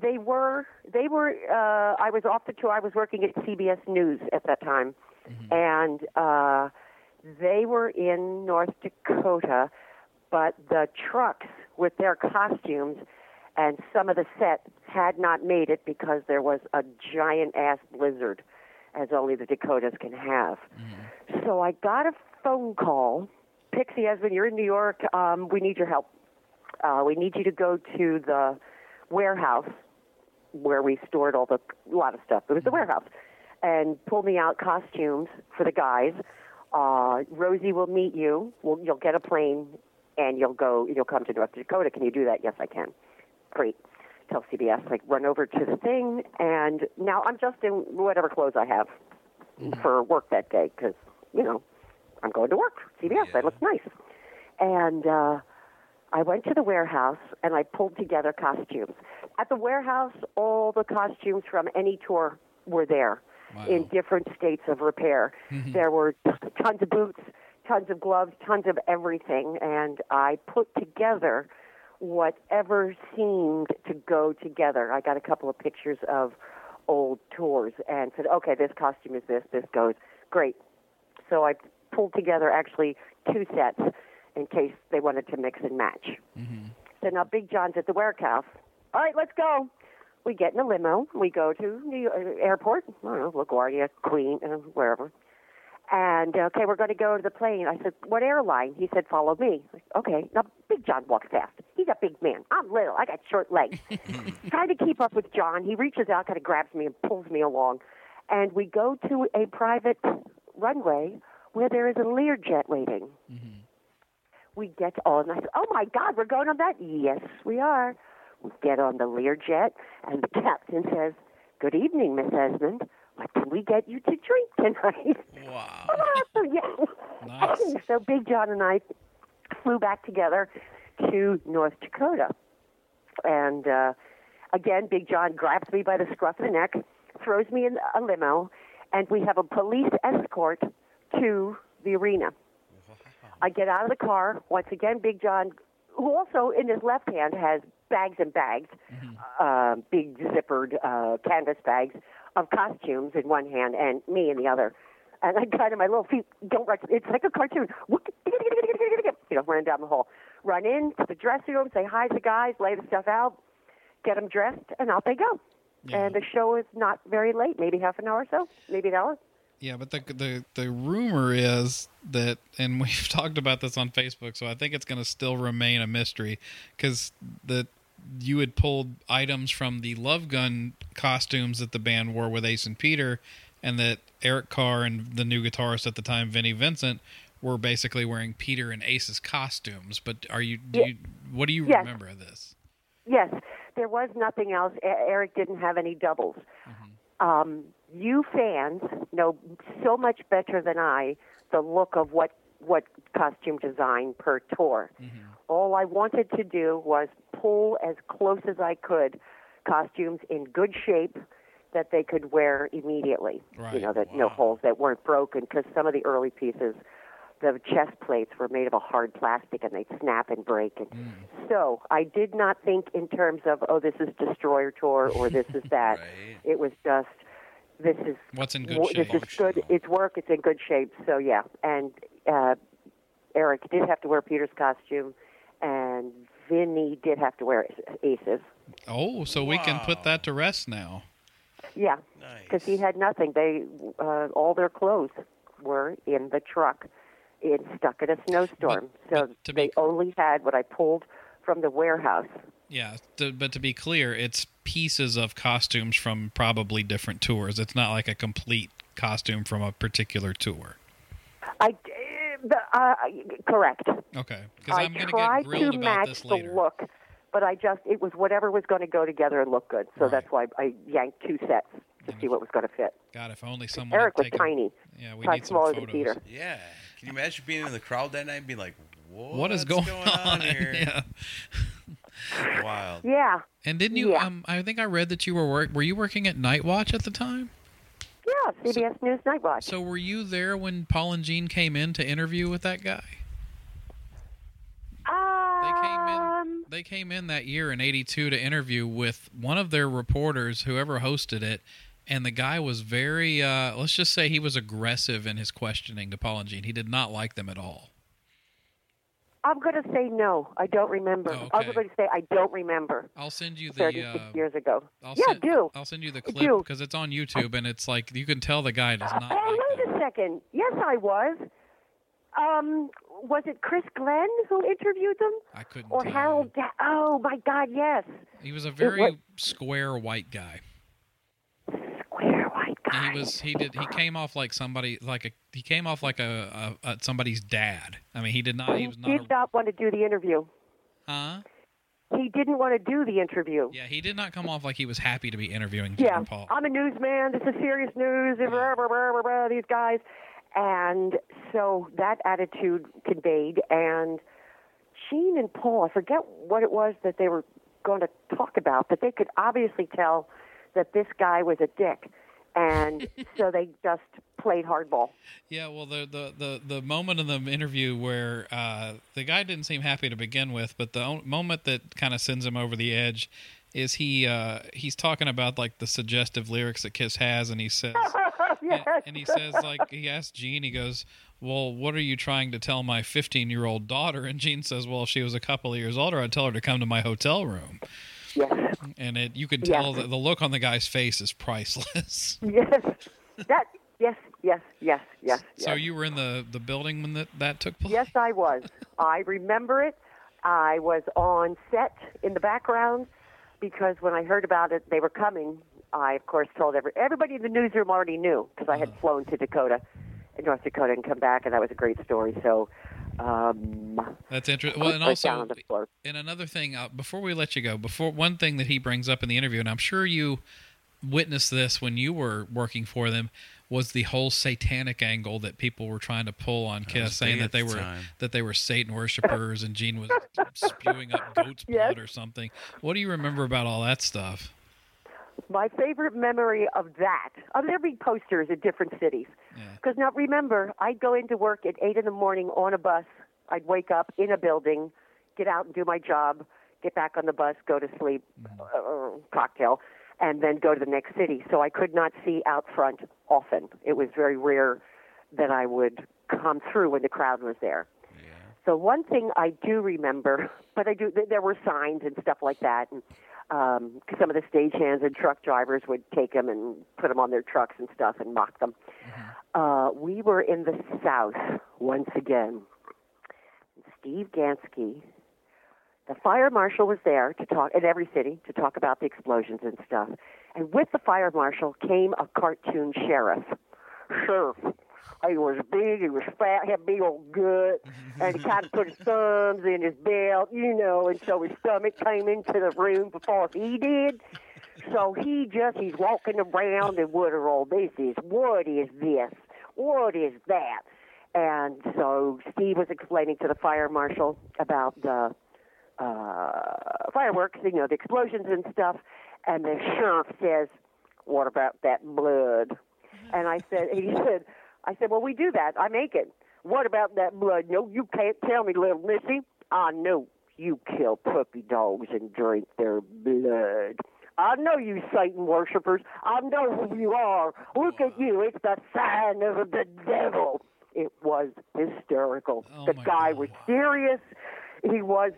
They were, I was off the tour. I was working at CBS News at that time. Mm-hmm. And they were in North Dakota, but the trucks with their costumes and some of the set had not made it because there was a giant-ass blizzard, as only the Dakotas can have. Mm-hmm. So I got a phone call. Pixie Esmond, you're in New York. We need your help. We need you to go to the warehouse where we stored a lot of stuff. It was the warehouse. And pull me out costumes for the guys. Rosie will meet you. You'll get a plane, and you'll come to North Dakota. Can you do that? Yes, I can. Great. Tell CBS, run over to the thing, and now I'm just in whatever clothes I have for work that day, because, I'm going to work. CBS, I look nice. And I went to the warehouse, and I pulled together costumes. At the warehouse, all the costumes from any tour were there. Wow. In different states of repair. Mm-hmm. There were tons of boots, tons of gloves, tons of everything, and I put together whatever seemed to go together. I got a couple of pictures of old tours and said, okay, this costume is this goes. Great. So I pulled together actually two sets in case they wanted to mix and match. Mm-hmm. So now Big John's at the warehouse. All right, let's go. We get in a limo. We go to New York airport, I don't know, LaGuardia, Queen, wherever. And, okay, we're going to go to the plane. I said, what airline? He said, follow me. I said, okay. Now, Big John walks fast. He's a big man. I'm little. I got short legs. Trying to keep up with John. He reaches out, kind of grabs me and pulls me along. And we go to a private runway where there is a Learjet waiting. Mm-hmm. We get on. I said, oh, my God, we're going on that? Yes, we are. We get on the Learjet, and the captain says, good evening, Miss Esmond. What can we get you to drink tonight? Wow. Nice. So Big John and I flew back together to North Dakota. And, again, Big John grabs me by the scruff of the neck, throws me in a limo, and we have a police escort to the arena. Wow. I get out of the car. Once again, Big John, who also in his left hand has bags and bags, big zippered canvas bags of costumes in one hand and me in the other. And I kind of, my little feet don't run. It's like a cartoon. Running down the hall. Run into the dressing room, say hi to the guys, lay the stuff out, get them dressed, and out they go. Yeah. And the show is not very late, maybe half an hour or so, maybe an hour. Yeah, but the rumor is that, and we've talked about this on Facebook, so I think it's going to still remain a mystery, because you had pulled items from the Love Gun costumes that the band wore with Ace and Peter, and that Eric Carr and the new guitarist at the time, Vinnie Vincent, were basically wearing Peter and Ace's costumes. But what do you remember of this? Yes, there was nothing else. Eric didn't have any doubles. Mm-hmm. You fans know so much better than I the look of what costume design per tour. Mm-hmm. All I wanted to do was pull as close as I could costumes in good shape that they could wear immediately. Right. No holes, that weren't broken, because some of the early pieces, the chest plates were made of a hard plastic and they'd snap and break. And so I did not think in terms of, oh, this is Destroyer Tour or this is that. Right. It was just, this is what's in good shape. This is good. It's work. It's in good shape. So yeah, and Eric did have to wear Peter's costume, and Vinny did have to wear Ace's. Oh, so we can put that to rest now. Yeah, because he had nothing. They all their clothes were in the truck. It stuck in a snowstorm, they only had what I pulled from the warehouse. Yeah, but to be clear, it's pieces of costumes from probably different tours. It's not like a complete costume from a particular tour. Correct. Okay, because I'm going to get grilled about this later. I tried to match the look, but it was whatever was going to go together and look good. So that's why I yanked two sets to see what was going to fit. God, if only someone Eric was tiny. Yeah, we need some photos. Yeah, can you imagine being in the crowd that night and being like, what is going on here? Yeah. Wild. Yeah. And didn't you? Yeah. I think I read that you were you working at Night Watch at the time? Yeah, CBS News Night Watch. So were you there when Paul and Gene came in to interview with that guy? They came in that year in '82 to interview with one of their reporters, whoever hosted it, and the guy was very, let's just say he was aggressive in his questioning to Paul and Gene. He did not like them at all. I'm going to say no. I don't remember. Oh, okay. I was going to say I don't remember. I'll send you the 36 years ago. I'll send you the clip because it's on YouTube and it's like you can tell the guy does not. Wait a second. Yes, I was. Was it Chris Glenn who interviewed them? I couldn't. Or Harold? Oh my God! Yes. He was a very square white guy. And he came off like somebody, he came off like a somebody's dad. I mean, he did not want to do the interview. Huh? He didn't want to do the interview. Yeah, he did not come off like he was happy to be interviewing Jim and Paul. I'm a newsman. This is serious news. Blah, blah, blah, blah, blah, these guys. And so that attitude conveyed. And Gene and Paul, I forget what it was that they were going to talk about, but they could obviously tell that this guy was a dick. And so they just played hardball. Yeah, well, the moment in the interview where the guy didn't seem happy to begin with, but the moment that kind of sends him over the edge is he's talking about like the suggestive lyrics that Kiss has, and he says, yes. and he says like he asks Gene, he goes, "Well, what are you trying to tell my 15-year-old daughter?" And Gene says, "Well, if she was a couple of years older, I'd tell her to come to my hotel room." Yes. And you can tell that the look on the guy's face is priceless. Yes. Yes. So you were in the building when that took place? Yes, I was. I remember it. I was on set in the background because when I heard about it, they were coming. I, of course, told everybody in the newsroom already knew because I had flown to North Dakota and come back, and that was a great story. So... that's interesting. Well, and also, and another thing, before we let you go, one thing that he brings up in the interview, and I'm sure you witnessed this when you were working for them, was the whole satanic angle that people were trying to pull on Kiss, saying that they were Satan worshipers, and Gene was spewing up goat's blood or something. What do you remember about all that stuff? My favorite memory of that, there'd be posters at different cities. Because now remember, I'd go into work at 8 in the morning on a bus. I'd wake up in a building, get out and do my job, get back on the bus, go to sleep, cocktail, and then go to the next city. So I could not see out front often. It was very rare that I would come through when the crowd was there. Yeah. So one thing I do remember, there were signs and stuff like that, and some of the stagehands and truck drivers would take them and put them on their trucks and stuff and mock them. Mm-hmm. We were in the South once again. Steve Gansky, the fire marshal, was there to talk at every city to talk about the explosions and stuff. And with the fire marshal came a cartoon sheriff. Sheriff. He was big, he was fat, he had big old gut, and he kind of put his thumbs in his belt, and so his stomach came into the room before he did. So he's walking around and what is this? What is that? And so Steve was explaining to the fire marshal about the fireworks, the explosions and stuff, and the sheriff says, "What about that blood?" And I said, "Well, we do that. I make it. What about that blood? No, you can't tell me, little missy. I know you kill puppy dogs and drink their blood. I know you Satan worshipers. I know who you are. Look at you. It's the sign of the devil." It was hysterical. Oh, the guy was serious. He was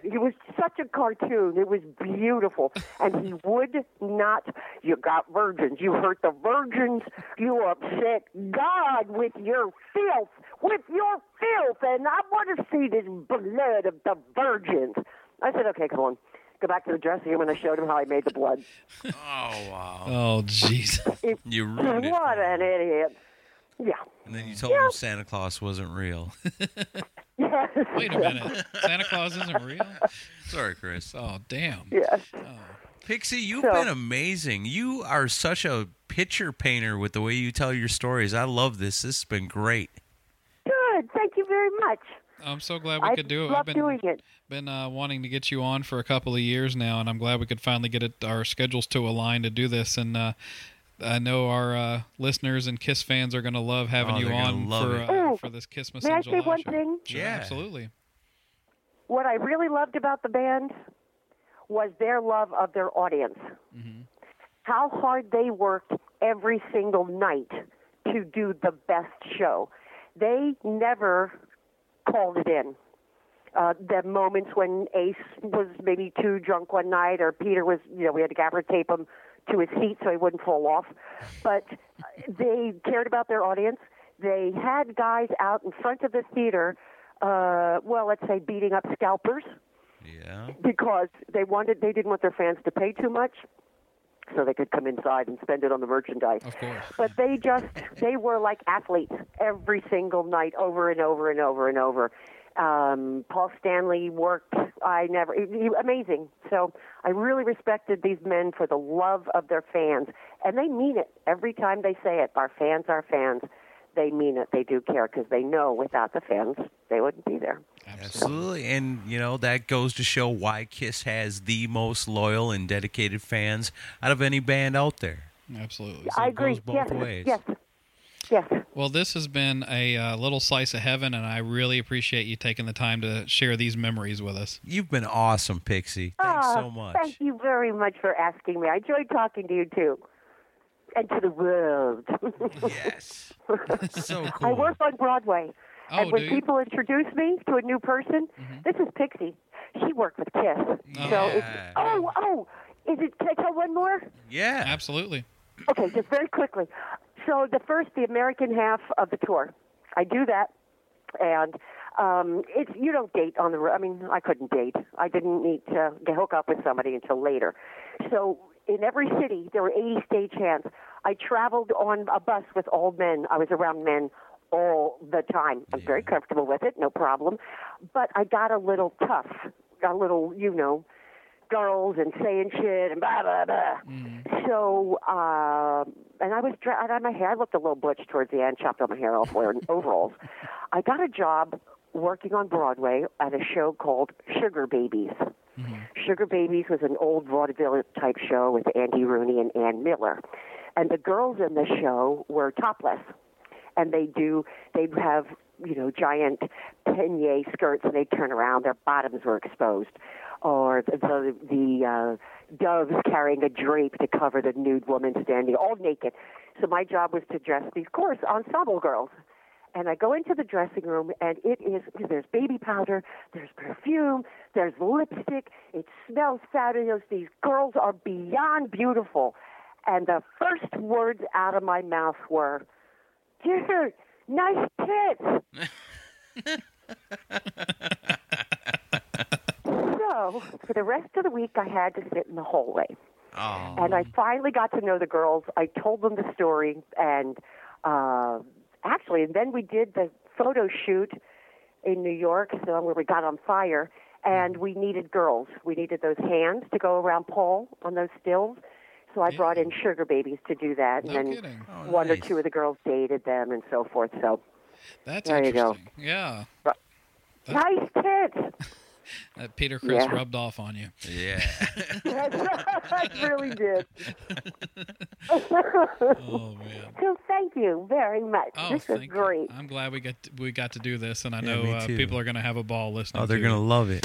such a cartoon. It was beautiful. And he would not, you got virgins. You hurt the virgins. You upset God with your filth. And I want to see this blood of the virgins. I said, okay, come on. Go back to the dressing room, and I showed him how I made the blood. Oh, wow. Oh, Jesus. You ruined it. What an idiot. Yeah. And then you told him Santa Claus wasn't real. Yes. Wait a minute. Santa Claus isn't real? Sorry, Chris. Oh, damn. Yes. Oh. Pixie, you've been amazing. You are such a picture painter with the way you tell your stories. I love this. This has been great. Good. Thank you very much. I'm so glad we could do it. I've been wanting to get you on for a couple of years now, and I'm glad we could finally get our schedules to align to do this. And I know our listeners and KISS fans are going to love having you on for this KISSmas in July. May I say one thing? Sure, yeah. Absolutely. What I really loved about the band was their love of their audience. Mm-hmm. How hard they worked every single night to do the best show. They never called it in. The moments when Ace was maybe too drunk one night, or Peter was, we had to gaffer tape him to his seat so he wouldn't fall off. But they cared about their audience. They had guys out in front of the theater, let's say beating up scalpers. Yeah. Because they didn't want their fans to pay too much, so they could come inside and spend it on the merchandise. Of course. But they were like athletes every single night, over and over and over and over. Paul Stanley worked. Amazing. So I really respected these men for the love of their fans. And they mean it. Every time they say it, our fans, our fans. They mean it. They do care, because they know without the fans, they wouldn't be there. Absolutely. And, that goes to show why KISS has the most loyal and dedicated fans out of any band out there. Absolutely. So I agree. It goes both ways. Yes. Well, this has been a little slice of heaven, and I really appreciate you taking the time to share these memories with us. You've been awesome, Pixie. Thanks so much. Thank you very much for asking me. I enjoyed talking to you, too. And to the world. Yes. So cool. I work on Broadway. And when people introduce me to a new person, mm-hmm. This is Pixie. She worked with KISS. Yeah. So can I tell one more? Yeah, absolutely. Okay, just very quickly. So the American half of the tour, I do that. And it's you don't date on the road. I mean, I couldn't date. I didn't need to hook up with somebody until later. So in every city, there were 80 stagehands. I traveled on a bus with all men. I was around men all the time. I'm very comfortable with it, no problem. But I got a little tough, girls and saying shit and blah, blah, blah. Mm. So, and I was dry on my hair. I looked a little butch towards the end, chopped all my hair off, wearing overalls. I got a job working on Broadway at a show called Sugar Babies. Mm-hmm. Sugar Babies was an old vaudeville-type show with Andy Rooney and Ann Miller. And the girls in the show were topless. And they'd have, giant peigné skirts, and they'd turn around. Their bottoms were exposed. Or the doves carrying a drape to cover the nude woman standing, all naked. So my job was to dress these chorus ensemble girls. And I go into the dressing room, and there's baby powder, there's perfume, there's lipstick. It smells fabulous. These girls are beyond beautiful. And the first words out of my mouth were, "Dude, nice tits." So for the rest of the week, I had to sit in the hallway. Oh. And I finally got to know the girls. I told them the story, and... and then we did the photo shoot in New York, so where we got on fire, and we needed girls. We needed those hands to go around Paul on those stills, so I brought in Sugar Babies to do that, and then one or two of the girls dated them and so forth. So that's there interesting. You go. Yeah. Nice tits. That Peter Criss rubbed off on you. Yeah. I really did. Oh, man. So thank you very much. This is great. I'm glad we got to do this, and I know people are going to have a ball listening to it. Oh, they're going to love it.